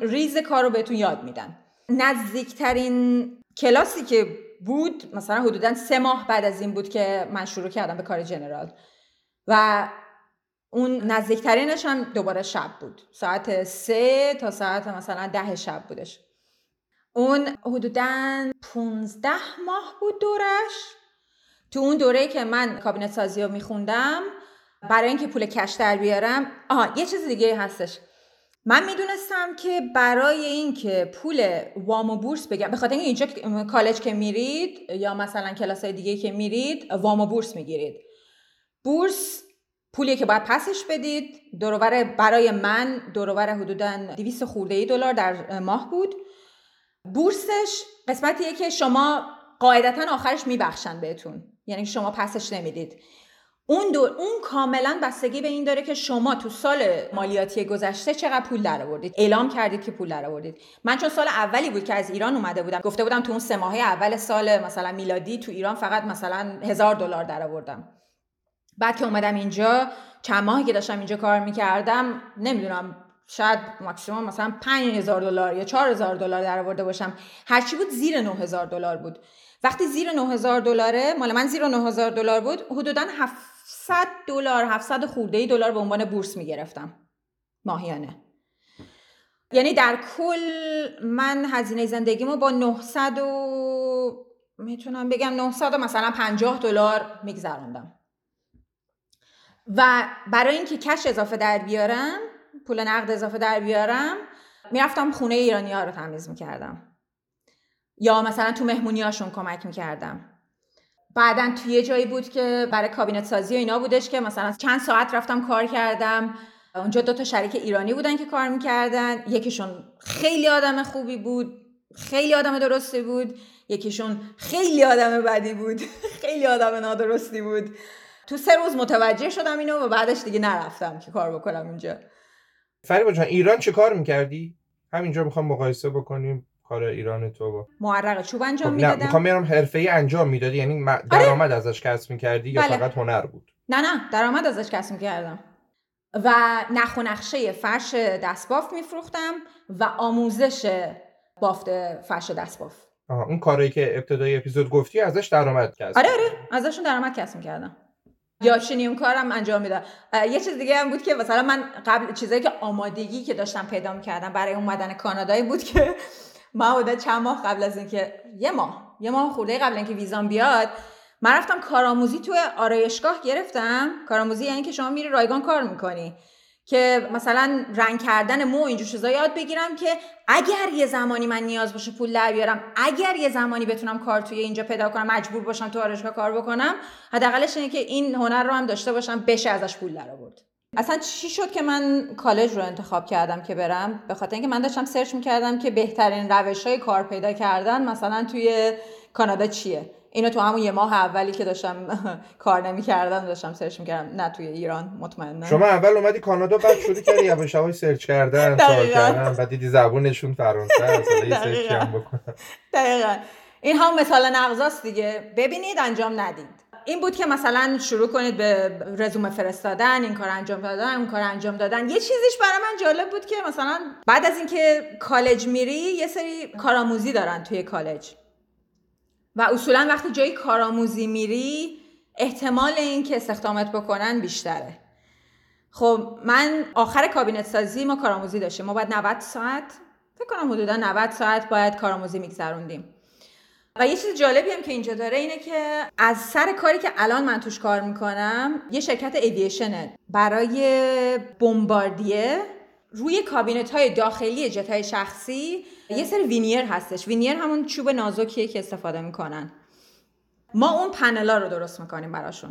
ریز کارو بهتون یاد میدن. نزدیکترین کلاسی که بود مثلا حدوداً 3 ماه بعد از این بود که من شروع کردم به کار جنرال، و اون نزدیکترینش هم دوباره شب بود، ساعت 3 تا ساعت مثلا 10 شب بودش. اون حدوداً 15 ماه بود دورش. تو اون دوره‌ای که من کابینت سازی رو میخوندم، برای اینکه پول کش در بیارم، یه چیز دیگه هستش، من میدونستم که برای اینکه پول وام و بورس بگیرم، به خاطر اینکه اینجا کالج که میرید یا مثلا کلاس‌های دیگه که میرید، وام و بورس میگیرید. بورس پولی که باید پسش بدید، دروبر برای من دروبر حدوداً 200 خورده‌ای دلار در ماه بود. بورسش قسمتیه که شما قاعدتاً آخرش میبخشن بهتون، یعنی شما پسش نمیدید. اون کاملاً بستگی به این داره که شما تو سال مالیاتی گذشته چقدر پول درآوردید، اعلام کردید که پول درآوردید. من چون سال اولی بود که از ایران اومده بودم، گفته بودم تو اون 3 ماهه اول سال مثلا میلادی تو ایران فقط مثلا $1000 درآوردم. بعد که اومدم اینجا، چند ماهی که داشتم اینجا کار میکردم، نمیدونم شاید ماکسیمم مثلا $5000 یا $4000 درآورده باشم. هرچی بود زیر $9000 بود. وقتی زیر $9000، مال من زیر $9000 بود، حدوداً $700 $700 به عنوان بورس میگرفتم ماهیانه. یعنی در کل من هزینه زندگیمو با 900 میتونم بگم $950 میگذروندم. و برای اینکه کش اضافه در بیارم، پول نقد اضافه در بیارم، میرفتم خونه ایرانی‌ها رو تمیز میکردم، یا مثلا تو مهمونیاشون کمک میکردم. بعدن تو یه جایی بود که برای کابینت سازی و اینا بودش که مثلا چند ساعت رفتم کار کردم. اونجا 2 تا شریک ایرانی بودن که کار میکردن، یکیشون خیلی آدم خوبی بود، خیلی آدم درستی بود، یکیشون خیلی آدم بدی بود، خیلی آدم نادرستی بود. تو 3 روز متوجه شدم اینو و بعدش دیگه نرفتم که کار بکنم اینجا. فریبا جان، ایران چه کار میکردی؟ همینجا میخوام مقایسه بکنیم کار ایران تو با معرق چوب انجام میدادم. نه، میخوام بیارم حرفه‌ای انجام میدادی، یعنی درآمد ازش کسب میکردی؟ بله. یا فقط هنر بود؟ نه، درآمد ازش کسب میکردم و نخ و نقشه فرش دستباف میفروختم و آموزش بافت فرش دستباف. اون کاری که ابتدای اپیزود گفتی ازش درآمد کسب؟ آره، ازشون درآمد کسب میکردم. یاشینیم کارم انجام میدم. یه چیز دیگه هم بود که مثلا من قبل چیزایی که آمادگی که داشتم پیدا می‌کردم برای اومدن کانادایی بود که من حدود چند ماه قبل از اینکه یه ماه خورده قبل اینکه ویزام بیاد، من رفتم کارآموزی تو آرایشگاه گرفتم. کارآموزی یعنی که شما میری رایگان کار می‌کنی که مثلا رنگ کردن مو، اینجور چیزا یاد بگیرم که اگر یه زمانی من نیاز باشه پول در بیارم، اگر یه زمانی بتونم کار توی اینجا پیدا کنم، مجبور باشم تو آرایشگاه کار بکنم، حداقلش اینه که این هنر رو هم داشته باشم، بشه ازش پول در آورد. اصلا چی شد که من کالج رو انتخاب کردم که برم؟ به خاطر اینکه من داشتم سرچ می‌کردم که بهترین روش‌های کار پیدا کردن مثلا توی کانادا چیه. اینو تو همون یه ماه اولی که داشتم کار نمی‌کردم داشتم سرچ می‌کردم، نه توی ایران مطمئنا. شما اول اومدی کانادا، بعد شروع کردی یواشواش سرچ کردن، کار کردن، بعد دیدی زبونشون فرانسه است، یه سرچ هم بکنم. دقیقاً این هم مثال نغزاست دیگه. ببینید انجام ندید. این بود که مثلا شروع کنید به رزومه فرستادن، این کار انجام دادن، اون کار انجام دادن. یه چیزیش برای من جالب بود که مثلا بعد از اینکه کالج میری یه سری کارآموزی دارن توی کالج. و اصولا وقتی جایی کارآموزی میری احتمال این که استخدامت بکنن بیشتره. خب من آخر کابینت سازی ما کارآموزی داشتیم، ما باید 90 ساعت فکر کنم حدودا 90 ساعت باید کارآموزی میگذروندیم. و یه چیز جالبی هم که اینجا داره اینه که از سر کاری که الان من توش کار میکنم، یه شرکت ایویشنه برای بمباردیه، روی کابینت‌های داخلی جت‌های شخصی یه سری وینیر هستش. وینیر همون چوب نازکیه که استفاده میکنن. ما اون پنلا رو درست میکنیم براشون.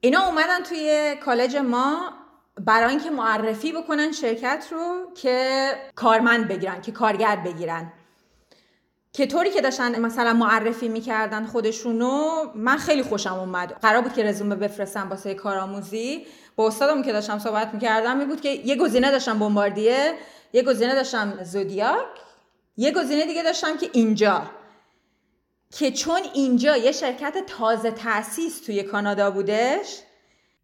اینا اومدن توی کالج ما برای اینکه معرفی بکنن شرکت رو که کارمند بگیرن، که کارگر بگیرن. که طوری که داشتن مثلا معرفی میکردن خودشونو، من خیلی خوشم اومد. قرار بود که رزومه بفرستم واسه کارآموزی. با استادم که داشتم صحبت میکردم می بود که یه گزینه داشتم بمباردیه، یه گزینه داشتم زودیاک، یه گزینه دیگه داشتم که اینجا، که چون اینجا یه شرکت تازه تأسیس توی کانادا بودش،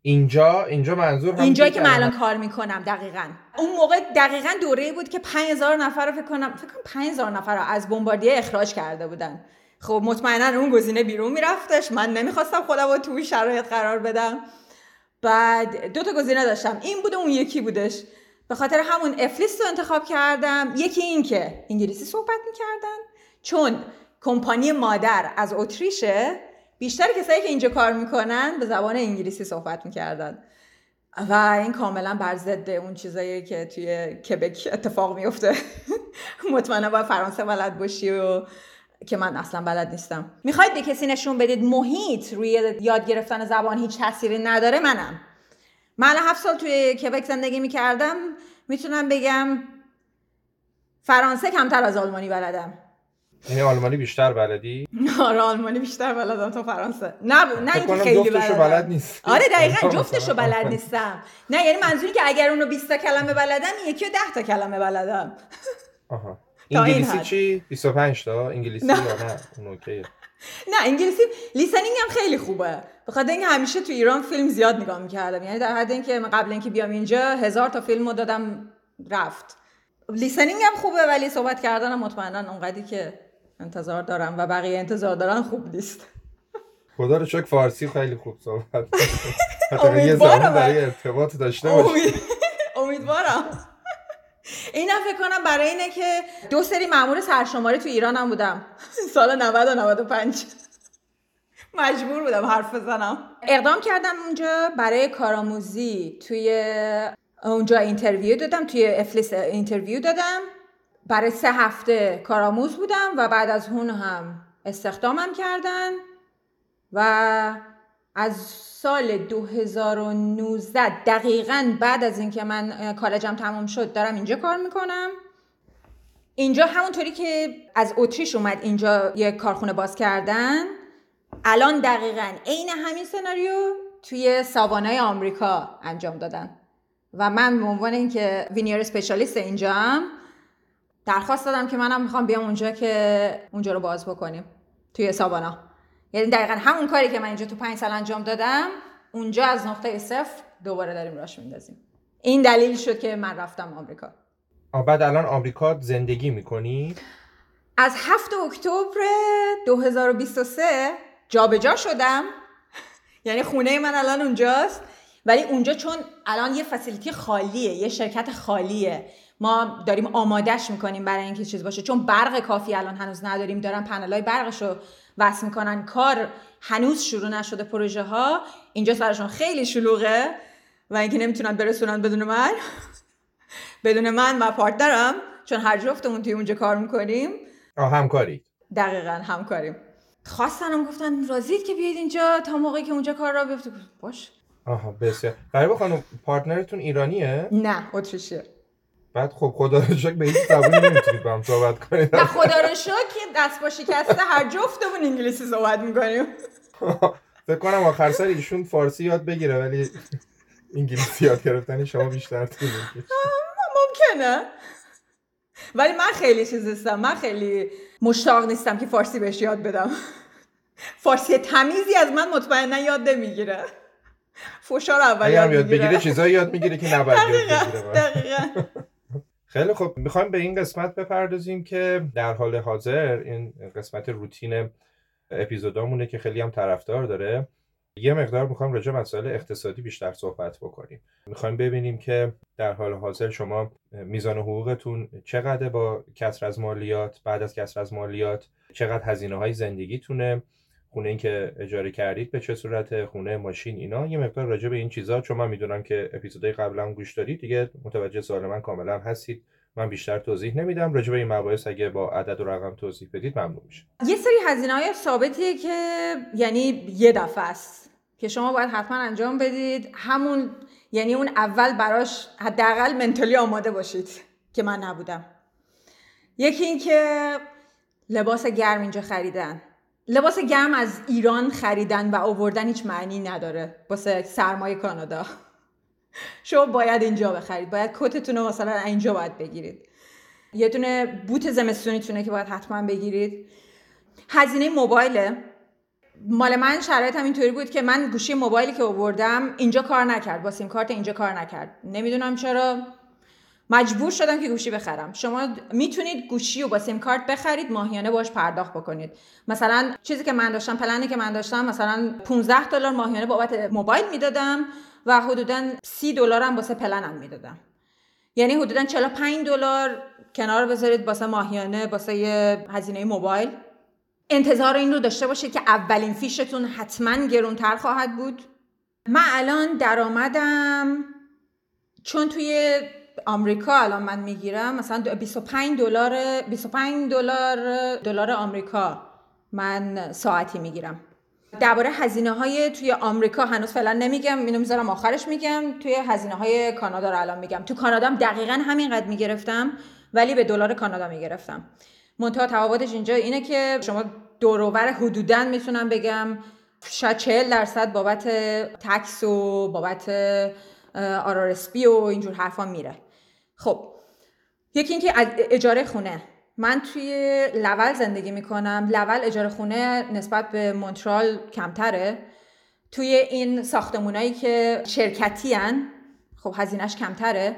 اینجا منظور هم اینجایی که من الان کار میکنم دقیقاً. اون موقع دقیقاً دوره‌ای بود که 5000 نفر رو فکر کنم 5000 نفر رو از بمباردیه اخراج کرده بودن. خب مطمئناً اون گزینه بیرون میرفتش، من نمیخواستم خودمو توی شرایط قرار بدم. بعد دو تا گزینه داشتم، این بود و اون یکی بودش. به خاطر همون افلس رو انتخاب کردم. یکی این که انگلیسی صحبت می‌کردن، چون کمپانی مادر از اتریشه، بیشتر کسایی که اینجا کار میکنن به زبان انگلیسی صحبت میکردن و این کاملا بر ضد اون چیزایی که توی کبک اتفاق میفته. مطمئنا باید فرانسه بلد باشی و که من اصلا بلد نیستم. میخواید به کسی نشون بدید محیط روی یاد گرفتن زبان هیچ تأثیری نداره؟ من 7 سال توی کبک زندگی میکردم، میتونم بگم فرانسه کمتر از آلمانی بلدم. یعنی آلمانی بیشتر بلدی؟ آره آلمانی بیشتر بلدم تا فرانسه. نه اینکه خیلی بلد نیست. آره دقیقاً جفتشو بلد نیستم. نه یعنی منظوری که اگر اونو 20 تا کلمه بلدم، یکی رو 10 تا کلمه بلدم. آها. انگلیسی چی؟ 25 تا انگلیسی یا نه؟ اون اوکیه. نه انگلیسی لیسنینگ هم خیلی خوبه. بخاطر اینکه همیشه تو ایران فیلم زیاد نگاه می‌کردم. یعنی در حد اینکه قبل اینکه بیام اینجا 1000 تا فیلمو دادم رفت. لیسنینگ هم خوبه ولی صحبت کردنم مطمئناً اونقدری که انتظار دارم و بقیه انتظار دارن خوب نیست. خدا رو شکر فارسی خیلی خوب صحبت. حتی یه زمان برای ارتباط داشته باشی. امیدوارم. این هم فکر کنم برای اینه که 2 سری مأمور سرشماری تو ایران هم بودم. سال 90 و 95 مجبور بودم حرف بزنم. اقدام کردم اونجا برای کارآموزی. توی اونجا اینترویو دادم، توی افلس اینترویو دادم. برای 3 هفته کارآموز بودم و بعد از اون هم استخدامم کردن و از سال 2019 دقیقاً بعد از اینکه من کالجم تمام شد دارم اینجا کار میکنم. اینجا همونطوری که از اتریش اومد اینجا یه کارخونه باز کردن، الان دقیقاً عین همین سناریو توی ساوانای آمریکا انجام دادن و من به عنوان اینکه وینیر اسپشیالیست اینجام درخواست دادم که منم میخوام بیام اونجا که اونجا رو باز بکنیم توی ساوانا. یعنی دقیقاً همون کاری که من اینجا تو 5 سال انجام دادم، اونجا از نقطه صفر دوباره داریم راش میندازیم. این دلیل شد که من رفتم آمریکا. بعد الان آمریکا زندگی میکنی؟ از 7 اکتبر 2023 جابجا شدم. یعنی خونه من الان اونجاست، ولی اونجا چون الان یه فسیلیتی خالیه، یه شرکت خالیه، ما داریم آمادهش میکنیم برای اینکه چیز باشه. چون برق کافی الان هنوز نداریم، دارن پنلای برقشو وصل میکنن. کار هنوز شروع نشده، پروژه ها اینجا سرشون خیلی شلوغه و اینکه نمیتونن برسونن بدون من و پارتنرم، چون هر جفتمون توی اونجا کار میکنیم. همکاری دقیقاً همکاریم. خواستنم گفتن راضیید که بیاید اینجا تا موقعی که اونجا کار را بیفته. باش. بسیار. فریبا خانم پارتنرتون ایرانیه؟ نه، اتریشیه. بعد خب خدا رو شکر به هیچ زبانی نمیتونید با هم صحبت کنید. نه خدا رو شکر دست با شکسته هر جفتمون انگلیسی صحبت میکنیم. فکر کنم آخر سر ایشون فارسی یاد بگیره ولی انگلیسی یاد گرفتن شما بیشتر طول میکشه. ممکنه. ولی من خیلی چیز هستم، من خیلی مشتاق نیستم که فارسی بهش یاد بدم. فارسی تمیزی از من مطمئنا یاد نمیگیره. فشار اول یاد بگیره چیزایی یاد میگیره که نباید یاد بگیره. دقیقاً. خیلی خوب، میخوایم به این قسمت بپردازیم که در حال حاضر این قسمت روتین اپیزودامونه که خیلی هم طرفدار داره. یه مقدار میخوایم راجع به مسائل اقتصادی بیشتر صحبت بکنیم. میخوایم ببینیم که در حال حاضر شما میزان حقوقتون چقدره با کسر از مالیات، بعد از کسر از مالیات چقدر هزینه‌های زندگیتونه، خونه این که اجاره کردید به چه صورت، خونه، ماشین، اینا. یه مقدار راجع به این چیزا، چون من میدونم که اپیزودهای قبلا هم گوش دارید دیگه متوجه سوال من کاملا هستید، من بیشتر توضیح نمیدم. راجع به این مباحث اگه با عدد و رقم توضیح بدید ممنون میشه. یه سری هزینه‌های ثابتیه که یعنی یه دفعه است که شما باید حتما انجام بدید. همون یعنی اون اول براش حداقل منتالی آماده باشید که من نبودم. یکی این که لباس گرم اینجا خریدن. لباس گرم از ایران خریدن و آوردن هیچ معنی نداره واسه سرمایه کانادا. شما باید اینجا بخرید، باید کتتون رو مثلا اینجا باید بگیرید، یه دونه بوت زمستونیتونه که باید حتما بگیرید. هزینه موبایله. مال من شرایطم اینطوری بود که من گوشی موبایلی که آوردم اینجا کار نکرد، با سیم کارت اینجا کار نکرد، نمیدونم چرا مجبور شدم که گوشی بخرم. شما میتونید گوشی رو با سیم کارت بخرید، ماهیانه باش پرداخت بکنید. مثلا چیزی که من داشتم، پلنی که من داشتم، مثلا $15 ماهیانه بابت موبایل میدادم و حدوداً $30 هم واسه پلنم میدادم. یعنی حدوداً $45 کنار بذارید واسه ماهیانه، واسه هزینه موبایل. انتظار این رو داشته باشید که اولین فیشتون حتماً گرونتر خواهد بود. من الان درآمدم چون توی آمریکا الان من میگیرم مثلا $25 آمریکا من ساعتی میگیرم. درباره هزینه‌های توی آمریکا هنوز فعلا نمیگم، اینو میذارم آخرش میگم. توی هزینه‌های کانادا رو الان میگم. تو کانادا هم دقیقاً همینقدر میگرفتم ولی به دلار کانادا میگرفتم. منتها تفاوتش اینجا اینه که شما دور و بر حدوداً میتونم بگم شاید 40% بابت تکس و بابت RRSP و اینجور حرفا میره. خب یکی اینکه اجاره خونه. من توی لول زندگی میکنم. لول اجاره خونه نسبت به مونترال کمتره. توی این ساختمونایی که شرکتی ان خب هزینهش کمتره.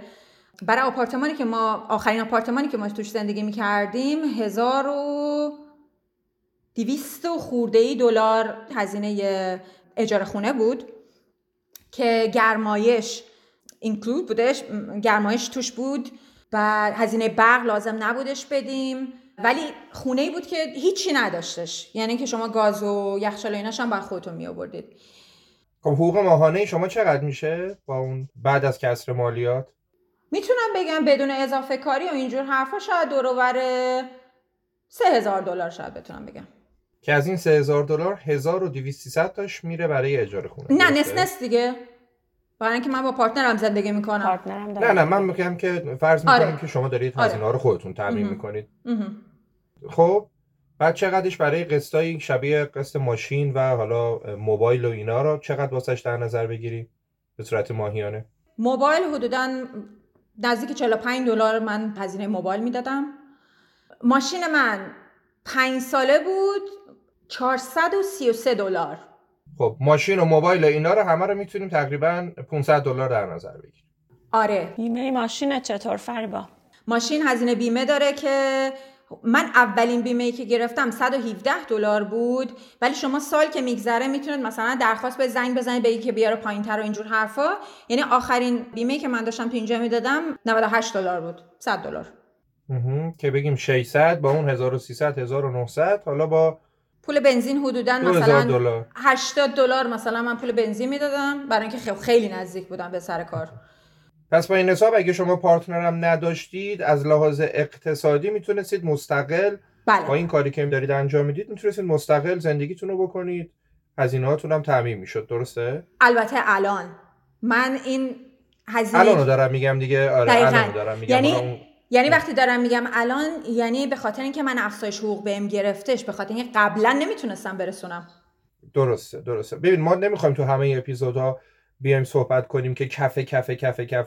برای آپارتمانی که ما آخرین آپارتمانی که ما توش زندگی میکردیم $1200 هزینه اجاره خونه بود که گرمایش اینکلود بودش، گرمایش توش بود و هزینه برق لازم نبودش بدیم. ولی خونه‌ای بود که هیچی نداشتش، یعنی که شما گاز و یخچال و ایناش هم برای خودتون می آوردید. حقوق ماهانه شما چقدر میشه با اون بعد از کسر مالیات؟ میتونم بگم بدون اضافه کاری و اینجور حرفا شاید دور و بر $3000 شاید بتونم بگم. که از این $3000 $1200 تاش میره برای اجاره خونه. نه نس دیگه، برای اینکه من با پارتنرم زندگی میکنم. پارتنرم داره. نه من میگم که فرض میکنم که شما دارید هزینه‌ها رو خودتون تامین میکنید. خب بعد چقدرش برای قسطای شبیه قسط ماشین و حالا موبایل و اینا رو چقدر واسش در نظر بگیری به صورت ماهیانه؟ موبایل حدوداً نزدیک $45 من هزینه موبایل میدادم. ماشین من 5 ساله بود $433. خب ماشین و موبایل اینا رو همه رو میتونیم تقریباً $500 در نظر بگیریم. آره. بیمه ماشین چطور فریبا؟ ماشین هزینه بیمه داره که من اولین بیمه‌ای که گرفتم $117 بود، ولی شما سال که میگذره میتونید مثلا درخواست به زنگ بزنید بگید که بیاره پایین‌تر و اینجور حرفا. یعنی آخرین بیمه‌ای که من داشتم تو اینجا میدادم $98 بود، $100. که بگیم 600 با اون 1300 1900 حالا با پول بنزین حدوداً مثلا $80 مثلا من پول بنزین میدادم برای اینکه خیلی نزدیک بودم به سر کار. پس با این حساب اگه شما پارتنرم نداشتید از لحاظ اقتصادی میتونستید مستقل با این کاری که دارید انجام میدید میتونستید مستقل زندگیتون رو بکنید، هزینه‌هاتون هم تامین میشد، درسته؟ البته الان من این هزینه الانو دارم میگم دیگه. آره الانو دارم میگم. یعنی وقتی دارم میگم الان، یعنی به خاطر اینکه من افزایش حقوق بهم گرفتش، به خاطر اینکه قبلا نمیتونستم برسونم. درسته. ببین ما نمیخوایم تو همه اپیزودها بیایم صحبت کنیم که کف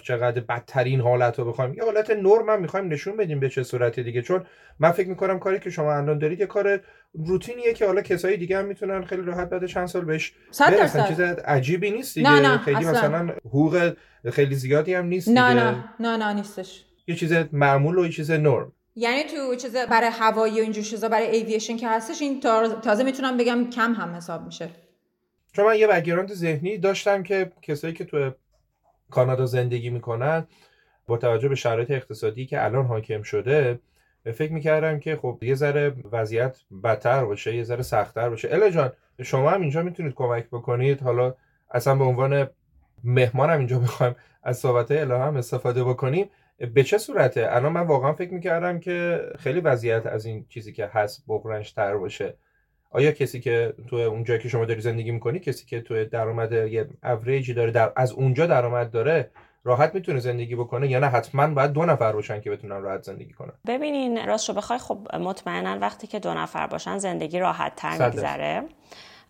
چقدر بدترین حالت رو بخوایم. یه حالت نرمم میخوایم نشون بدیم به چه صورتی دیگه، چون من فکر میکنم کاری که شما الان دارید یه کار روتینیه که حالا کسای دیگه هم میتونن خیلی راحت بعد چند سال بهش برسن. چیز عجیبی نیست دیگه. نه خیلی اصلا. مثلا حقوق خیلی زیادی هم نیست دیگه. نه نیستش. یه چیز معمول و یه چیز نرم. یعنی تو چیز برای هوایی و اینجور چیزا برای ایوییشن که هستش این تازه میتونم بگم کم هم حساب میشه. چون من یه بک‌گراند ذهنی داشتم که کسایی که تو کانادا زندگی میکنن با توجه به شرایط اقتصادی که الان حاکم شده فکر میکردم که خب یه ذره وضعیت بدتر باشه، یه ذره سخت‌تر باشه. اله جان شما هم اینجا میتونید کمک بکنید. حالا اصلا به عنوان مهمانم اینجا میخوایم از صحبت‌های الهه هم استفاده بکنیم. به چه صورته؟ الان من واقعا فکر میکردم که خیلی وضعیت از این چیزی که هست بغرنج‌تر باشه. آیا کسی که تو اونجایی که شما داری زندگی میکنی، کسی که تو درآمد یه اوریجی داره، از اونجا درآمد داره، راحت میتونه زندگی بکنه یا نه حتما باید دو نفر باشن که بتونن راحت زندگی کنن؟ ببینین راستشو بخوای خب مطمئنا وقتی که دو نفر باشن زندگی راحت تر میگذره،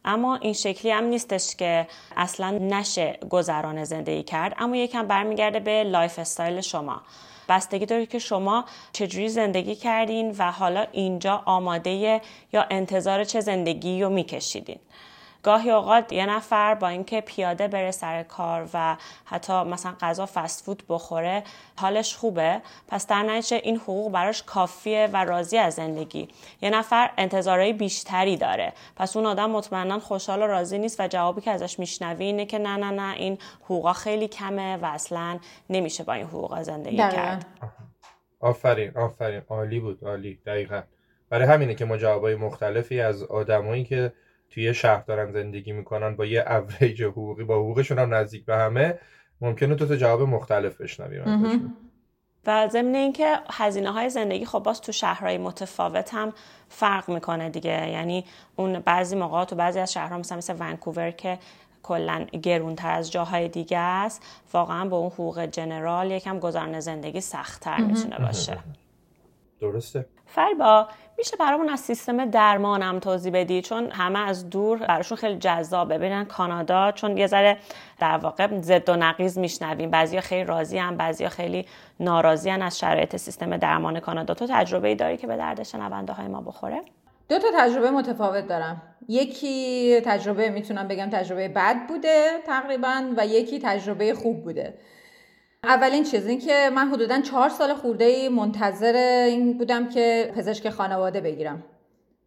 اما این شکلی هم نیستش که اصلا نشه گذران زندگی کرد. اما یکم برمیگرده به لایف استایل شما، بستگی داره که شما چجوری زندگی کردین و حالا اینجا آماده یا انتظار چه زندگی رو میکشیدین. گاهی اوقات یه نفر با اینکه پیاده بره سر کار و حتی مثلا غذا فست فود بخوره حالش خوبه، پس در نتیجه این حقوق براش کافیه و راضی از زندگی. یه نفر انتظارهای بیشتری داره، پس اون آدم مطمئنا خوشحال و راضی نیست و جوابی که ازش میشنوی اینه که نه نه نه این حقوقا خیلی کمه و اصلا نمیشه با این حقوقا زندگی کرد. آفرین، عالی بود، عالی، دقیقاً. برای همینه که ما جوابای مختلفی از آدمایی که توی شهر دارن زندگی میکنن با یه اوریج حقوقی، با حقوقشون هم نزدیک به همه، ممکنه تو جواب مختلف بشنویم. و ضمن اینکه هزینه های زندگی خب باز تو شهرهای متفاوت هم فرق میکنه دیگه. یعنی اون بعضی موقع تو بعضی از شهرها مثل ونکوور که کلاً گرون‌تر از جاهای دیگه است، واقعا با اون حقوق جنرال یکم گذران زندگی سخت‌تر میتونه باشه. درسته. فریبا، میشه برامون از سیستم درمان هم توضیح بدی؟ چون همه از دور براشون خیلی جذابه ببینن کانادا، چون یه ذره در واقع ضد و نقیض میشنویم، بعضیا خیلی راضی ان، بعضیا خیلی ناراضی ان از شرایط سیستم درمان کانادا. تو تجربه‌ای داری که به درد شنونده های ما بخوره؟ دو تا تجربه متفاوت دارم. یکی تجربه میتونم بگم تجربه بد بوده تقریباً و یکی تجربه خوب بوده. اولین چیز این که من حدوداً 4 سال خورده‌ای منتظر این بودم که پزشک خانواده بگیرم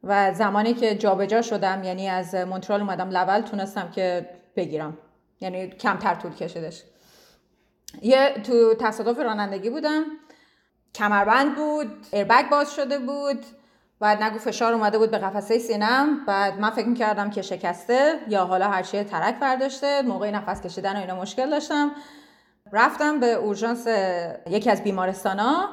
و زمانی که جابجا شدم، یعنی از مونترال اومدم لول، تونستم که بگیرم، یعنی کمتر طول کشیدش. یه تو تصادف رانندگی بودم، کمربند بود، ایربگ باز شده بود، بعد نگو فشار اومده بود به قفسه سینم، بعد من فکر می‌کردم که شکسته یا حالا هر چیه ترک برداشته، موقع نفس کشیدن و اینا مشکل داشتم. رفتم به اورژانس یکی از بیمارستانا،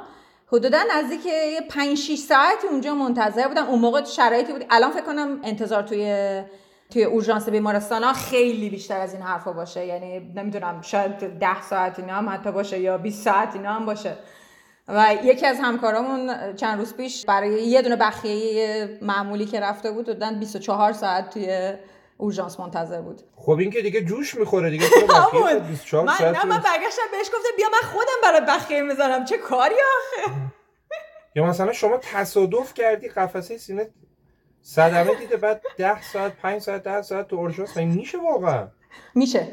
حدوداً نزدیک 5-6 ساعت اونجا منتظر بودم. اون موقع شرایطی بود، الان فکر کنم انتظار توی اورژانس بیمارستانا خیلی بیشتر از این حرفا باشه، یعنی نمیدونم شاید 10 ساعت اینا هم حتی باشه یا 20 ساعت اینا هم باشه. و یکی از همکارامون چند روز پیش برای یه دونه بخیه معمولی که رفته بود حدوداً 24 ساعت توی اورژانس منتظر بود. خب این که دیگه جوش میخوره دیگه. تو 24 ساعت من برگشتم بهش گفتم بیا من خودم برای بخیه میذارم، چه کاری آخه. یا مثلا شما تصادف کردی قفسه سینه صدمه دیده، بعد 10 ساعت 5 ساعت 10 ساعت تو اورژانس، این میشه واقعا؟ میشه،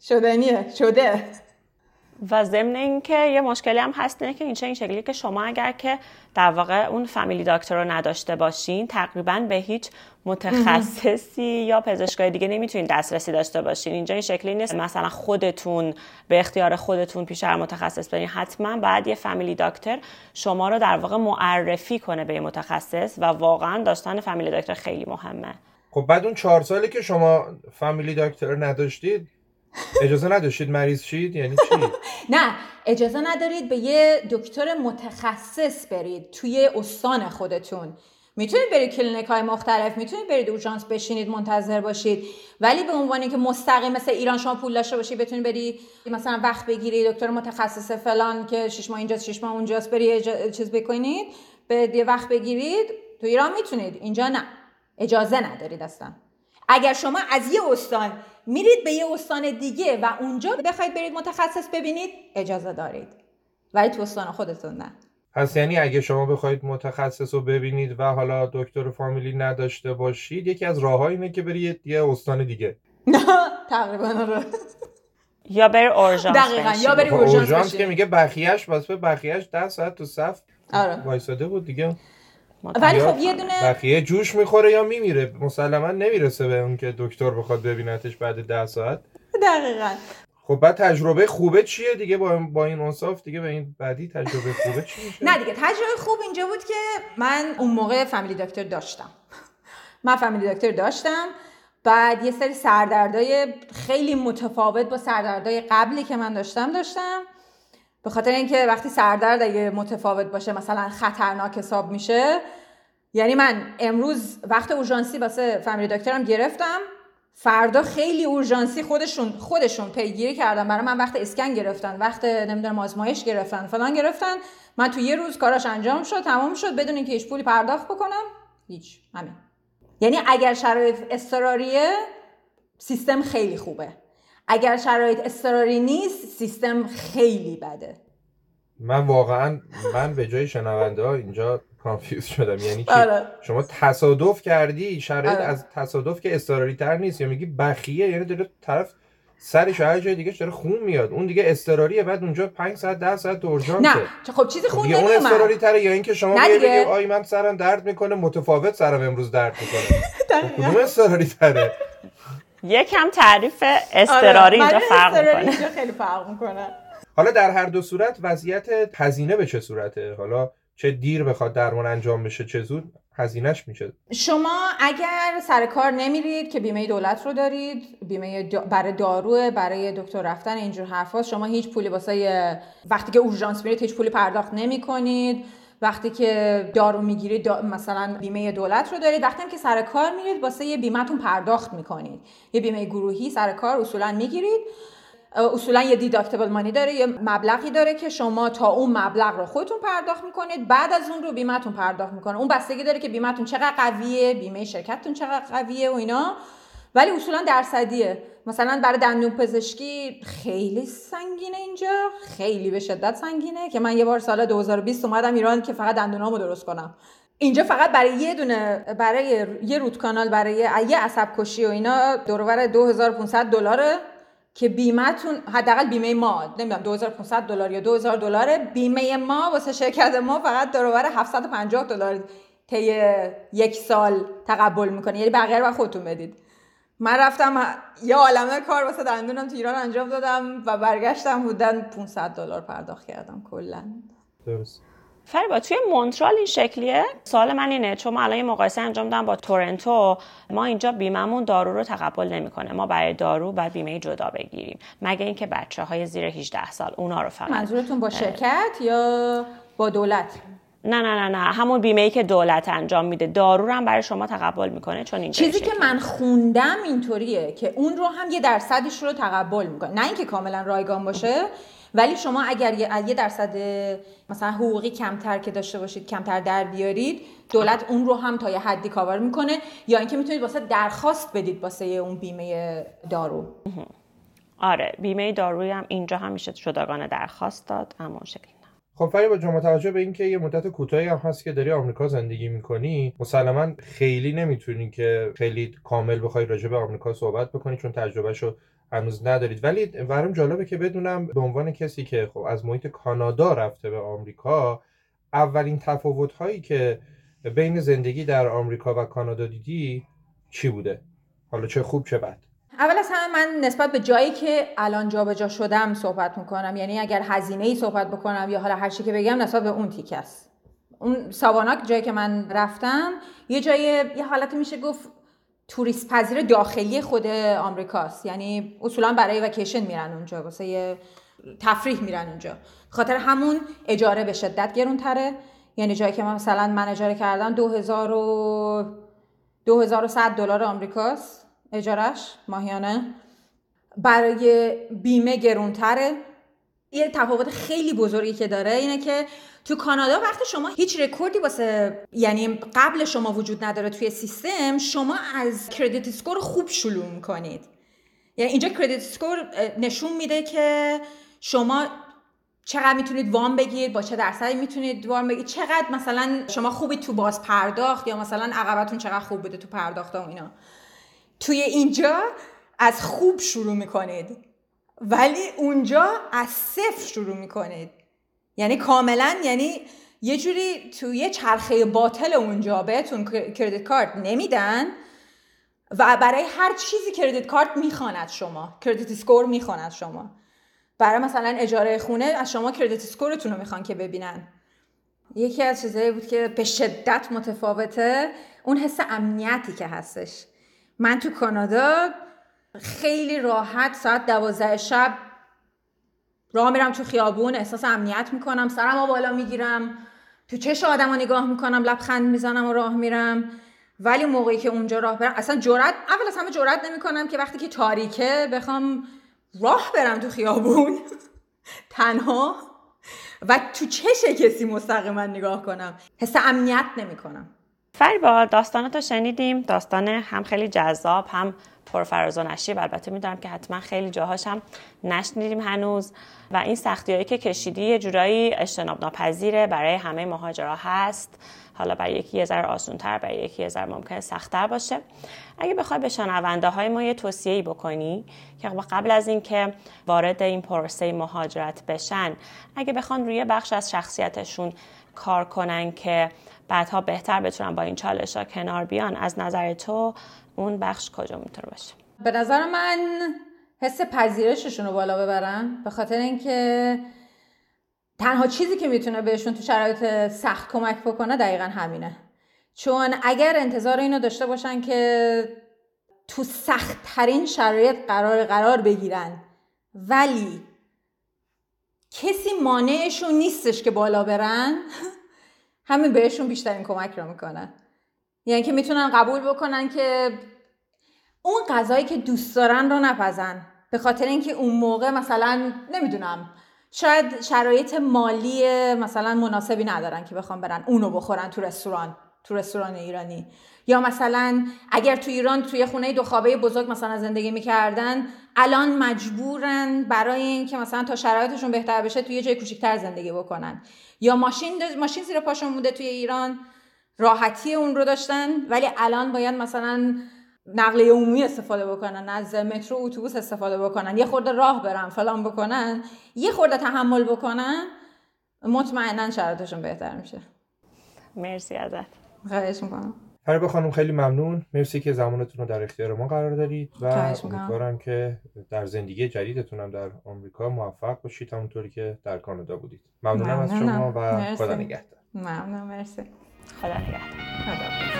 شدنیه، شده. و ضمن این که یه مشکلی هم هست نه که این شکلی که شما اگر که در واقع اون فامیلی داکتر رو نداشته باشین، تقریبا به هیچ متخصصی یا پزشکای دیگه نمیتونین دسترسی داشته باشین. اینجا این شکلی نیست مثلا خودتون به اختیار خودتون پیش هر متخصص برین، حتما باید یه فامیلی داکتر شما رو در واقع معرفی کنه به متخصص و واقعا داشتن فامیلی داکتر خیلی مهمه. خب بعد اون 4 سالی که شما فامیلی داکتر نداشتید اجازه نداشتید مریض شید یعنی چی؟ نه، اجازه ندارید به یه دکتر متخصص برید توی استان خودتون. میتونید برید کلینیک‌های مختلف، میتونید برید اورژانس بشینید منتظر باشید، ولی به عنوانی که مستقیم مثل ایران شما پول داشته باشی بتونید بری مثلا وقت بگیری دکتر متخصص فلان که 6 ماه اینجاست 6 ماه اونجاست بری چیز بکنید، به وقت بگیرید، تو ایران میتونید، اینجا نه، اجازه ندارید اصلا. اگر شما از یه استان میرید به یه استان دیگه و اونجا بخواید برید متخصص ببینید اجازه دارید، ولی تو استان خودتون نه. پس یعنی اگه شما بخواید متخصص رو ببینید و حالا دکتر فامیلی نداشته باشید، یکی از راه‌ها اینه که برید یه استان دیگه. نه تقریبا رو یا بری اورژانس. دقیقاً، یا بری اورژانس که میگه بخیه‌اش واسه بخیه‌اش 10 ساعت تو صف وایساده بود دیگه. ولی خب یه دونه بخیه جوش میخوره یا میمیره، مسلما نمیرسه به اون که دکتر بخواد ببینتش بعد 10 ساعت. دقیقاً. خب بعد تجربه خوبه چیه دیگه با این انصاف دیگه؟ به این بعدی تجربه خوبه چی میشه؟ نه دیگه، تجربه خوب اینجا بود که من اون موقع فامیلی دکتر داشتم. بعد یه سری سردردهای خیلی متفاوت با سردردهای قبلی که من داشتم به خاطر اینکه وقتی سردرد اگه متفاوت باشه مثلا خطرناک حساب میشه. یعنی من امروز وقت اورژانسی واسه فامیلی دکترم گرفتم، فردا خیلی اورژانسی خودشون پیگیری کردن برای من، وقت اسکن گرفتن، وقت نمیدونم آزمایش گرفتن، فلان گرفتن. من تو یه روز کاراش انجام شد، تمام شد، بدون اینکه هیچ پولی پرداخت بکنم. هیچ، همین. یعنی اگر شرایط اضطراریه سیستم خیلی خوبه، اگر شرایط اضطراری نیست سیستم خیلی بده. من واقعا به جای شنونده ها اینجا کانفیوز شدم. یعنی که شما تصادف کردی شرایط از تصادف که اضطراری تر نیست، یا میگی بخیه، یعنی داره طرف سرش هر جای دیگه داره خون میاد، اون دیگه اضطراریه، بعد اونجا 5 ساعت 10 ساعت اورژانس. نه خب چیزی خون نمیاد، اون اضطراری تره. یا اینکه شما میگی آی من سرم درد میکنه، متفاوت سرم امروز درد میکنه، کدوم اضطراری تره؟ یکم تعریف اضطراری اینجا فرق میکنه. حالا در هر دو صورت وضعیت هزینه به چه صورته؟ حالا چه دیر بخواد درمان انجام بشه چه زود هزینهش میشه. شما اگر سر کار نمیرید که بیمه دولت رو دارید، بیمه برای داروه، برای دکتر رفتن، اینجور حرفاست، شما هیچ پولی واسه وقتی که اورژانس میرید هیچ پولی پرداخت نمیکنید. وقتی که دارو میگیرید مثلا بیمه دولت رو دارید. وقتی هم که سر کار میرید واسه یه بیمه‌تون پرداخت میکنید، یه بیمه گروهی سر کار اصولا میگیرید. اصولا یه دیداکتبل مانی داره، یه مبلغی داره که شما تا اون مبلغ رو خودتون پرداخت میکنید، بعد از اون رو بیمه‌تون پرداخت میکنه. اون بستگی داره که بیمه‌تون چقدر قویه، بیمه شرکتتون چقدر قویه و اینا، ولی اصولا درصدیه. مثلا برای دندون پزشکی خیلی سنگینه اینجا، خیلی به شدت سنگینه، که من یه بار سال 2020 اومدم ایران که فقط دندونامو درست کنم. اینجا فقط برای یه دونه، برای یه روت کانال، برای یه عصب کشی و اینا دور و بر $2,500 که بیمه‌تون، حداقل بیمه ما نمیدونم $2,500 یا $2,000، بیمه ما واسه شرکت ما فقط دور و بر $750 طی یک سال تقبل میکنه، یعنی بقیه رو خودتون بدید. من رفتم یه عالمه کار واسه دندونم تو ایران انجام دادم و برگشتم حدوداً $500 پرداخت کردم کلاً. درست. فریبا توی مونترال این شکلیه؟ سوال من اینه، چون ما الان یه مقایسه انجام دادم با تورنتو، ما اینجا بیمه‌مون دارو رو تقبل نمی‌کنه، ما برای دارو باید بیمه جدا بگیریم، مگه اینکه بچه‌های زیر 18 سال اونا رو فقط. منظورتون با شرکت یا با دولت؟ نه همون بیمه‌ای که دولت انجام میده، دارو رو هم برای شما تقبل میکنه. چون این چیزی که من خوندم اینطوریه که اون رو هم یه درصدش رو تقبل میکنه، نه اینکه کاملا رایگان باشه، ولی شما اگر یه درصد مثلا حقوقی کمتر که داشته باشید، کمتر در بیارید، دولت اون رو هم تا یه حدی کاور میکنه، یا اینکه میتونید واسه درخواست بدید واسه اون بیمه دارو. آره، بیمه دارویی هم اینجا همیشه شدگان درخواست داد، همون شکلی. خب فریبا جان، با توجه به اینکه یه مدت کوتاهی هم هست که داری آمریکا زندگی میکنی، مسلماً خیلی نمیتونی که خیلی کامل بخوای راجع به آمریکا صحبت بکنی چون تجربهشو هنوز ندارید، ولی برام جالبه که بدونم به عنوان کسی که خب از محیط کانادا رفته به آمریکا، اولین تفاوت‌هایی که بین زندگی در آمریکا و کانادا دیدی چی بوده؟ حالا چه خوب چه بد. اول از همه من نسبت به جایی که الان جابجا شدم صحبت میکنم، یعنی اگر هزینه‌ای صحبت بکنم یا حالا هر چی که بگم نسبت به اون تیکه است. اون ساوانا جایی که من رفتم یه جای یه حالتی میشه گفت توریست پذیر داخلی خود آمریکاست، یعنی اصولا برای وکیشن میرن اونجا، واسه تفریح میرن اونجا، خاطر همون اجاره به شدت گرونتره. یعنی جایی که من اجاره کردم $2,100 آمریکاست اجارش ماهیانه، برای بیمه گرونتره. یه تفاوت خیلی بزرگی که داره اینه که تو کانادا وقتی شما هیچ رکوردی واسه یعنی قبل شما وجود نداره توی سیستم، شما از کردیت اسکور خوب شلوغ می‌کنید. یعنی اینجا کردیت اسکور نشون میده که شما چقدر میتونید وام بگیرید، با چه درصدی میتونید وام بگیرید، چقدر مثلا شما خوبی تو باز پرداخت، یا مثلا عقبتون چقدر خوب بوده تو پرداخت‌ها و اینا. توی اینجا از خوب شروع میکنید ولی اونجا از صفر شروع میکنید، یعنی کاملا، یعنی یه جوری توی چرخه باطل اونجا بهتون کردیت کارت نمیدن و برای هر چیزی کردیت کارت میخواند، شما کردیت اسکور میخواند، شما برای مثلا اجاره خونه از شما کردیت اسکورتون رو میخوان که ببینن. یکی از چیزایی بود که به شدت متفاوته، اون حس امنیتی که هستش. من تو کانادا خیلی راحت ساعت 12 شب راه میرم تو خیابون احساس امنیت میکنم، سرمو بالا میگیرم، تو چش آدمو نگاه میکنم، لبخند میزنم و راه میرم. ولی موقعی که اونجا راه برم اصلا جرئت، اول از همه جرئت نمیکنم که وقتی که تاریکه بخوام راه برم تو خیابون تنها و تو چش کسی مستقیما نگاه کنم. حس امنیت نمیکنم. فریبا، داستانتو شنیدیم، داستان هم خیلی جذاب هم پرفراز و نشیب. البته میدونم که حتما خیلی جاهاش هم نشنیدیم هنوز و این سختیایی که کشیدی یه جورایی اجتناب ناپذیره، برای همه مهاجرا هست. حالا برای یکی یه ذره آسان‌تر، برای یکی یه ذره ممکنه سخت‌تر باشه. اگه بخوای به شنونده‌های ما یه توصیه‌ای بکنی که قبل از اینکه وارد این پروسه مهاجرت بشن، اگه بخوان روی بخش از شخصیتشون کار کنن که بعدها بهتر بتونن با این چالش‌ها کنار بیان، از نظر تو اون بخش کجا میتونه باشه؟ به نظر من حس پذیرششون رو بالا ببرن، به خاطر اینکه تنها چیزی که میتونه بهشون تو شرایط سخت کمک بکنه دقیقاً همینه. چون اگر انتظار اینو داشته باشن که تو سخت‌ترین شرایط قرار بگیرن ولی کسی مانعشون نیستش که بالا برن، همین بهشون بیشترین کمک رو میکنن. یعنی که میتونن قبول بکنن که اون غذایی که دوست دارن رو نپزن، به خاطر اینکه اون موقع مثلا نمیدونم شاید شرایط مالی مثلا مناسبی ندارن که بخوام برن اونو بخورن تو رستوران ایرانی. یا مثلا اگر تو ایران توی خونه دو خوابه بزرگ مثلا زندگی میکردن، الان مجبورن برای این که مثلا تا شرایطشون بهتر بشه توی یه جای کوچیک‌تر زندگی بکنن. یا ماشین زیر پاشون بوده توی ایران، راحتی اون رو داشتن ولی الان باید مثلا نقلیه عمومی استفاده بکنن، از مترو اتوبوس استفاده بکنن، یه خورده راه برن فلان بکنن، یه خورده تحمل بکنن، مطمئناً شرایطشون بهتر میشه. مرسی ازت. خواهش می‌کنم. فریبا خانم خیلی ممنون. مرسی که زمانتون رو در اختیار ما قرار دادید و امیدوارم که در زندگی جدیدتون هم در آمریکا موفق باشید همونطوری که در کانادا بودید. ممنونم از شما و خدا نگهدار. ممنون، مرسی. خدا نگهدار.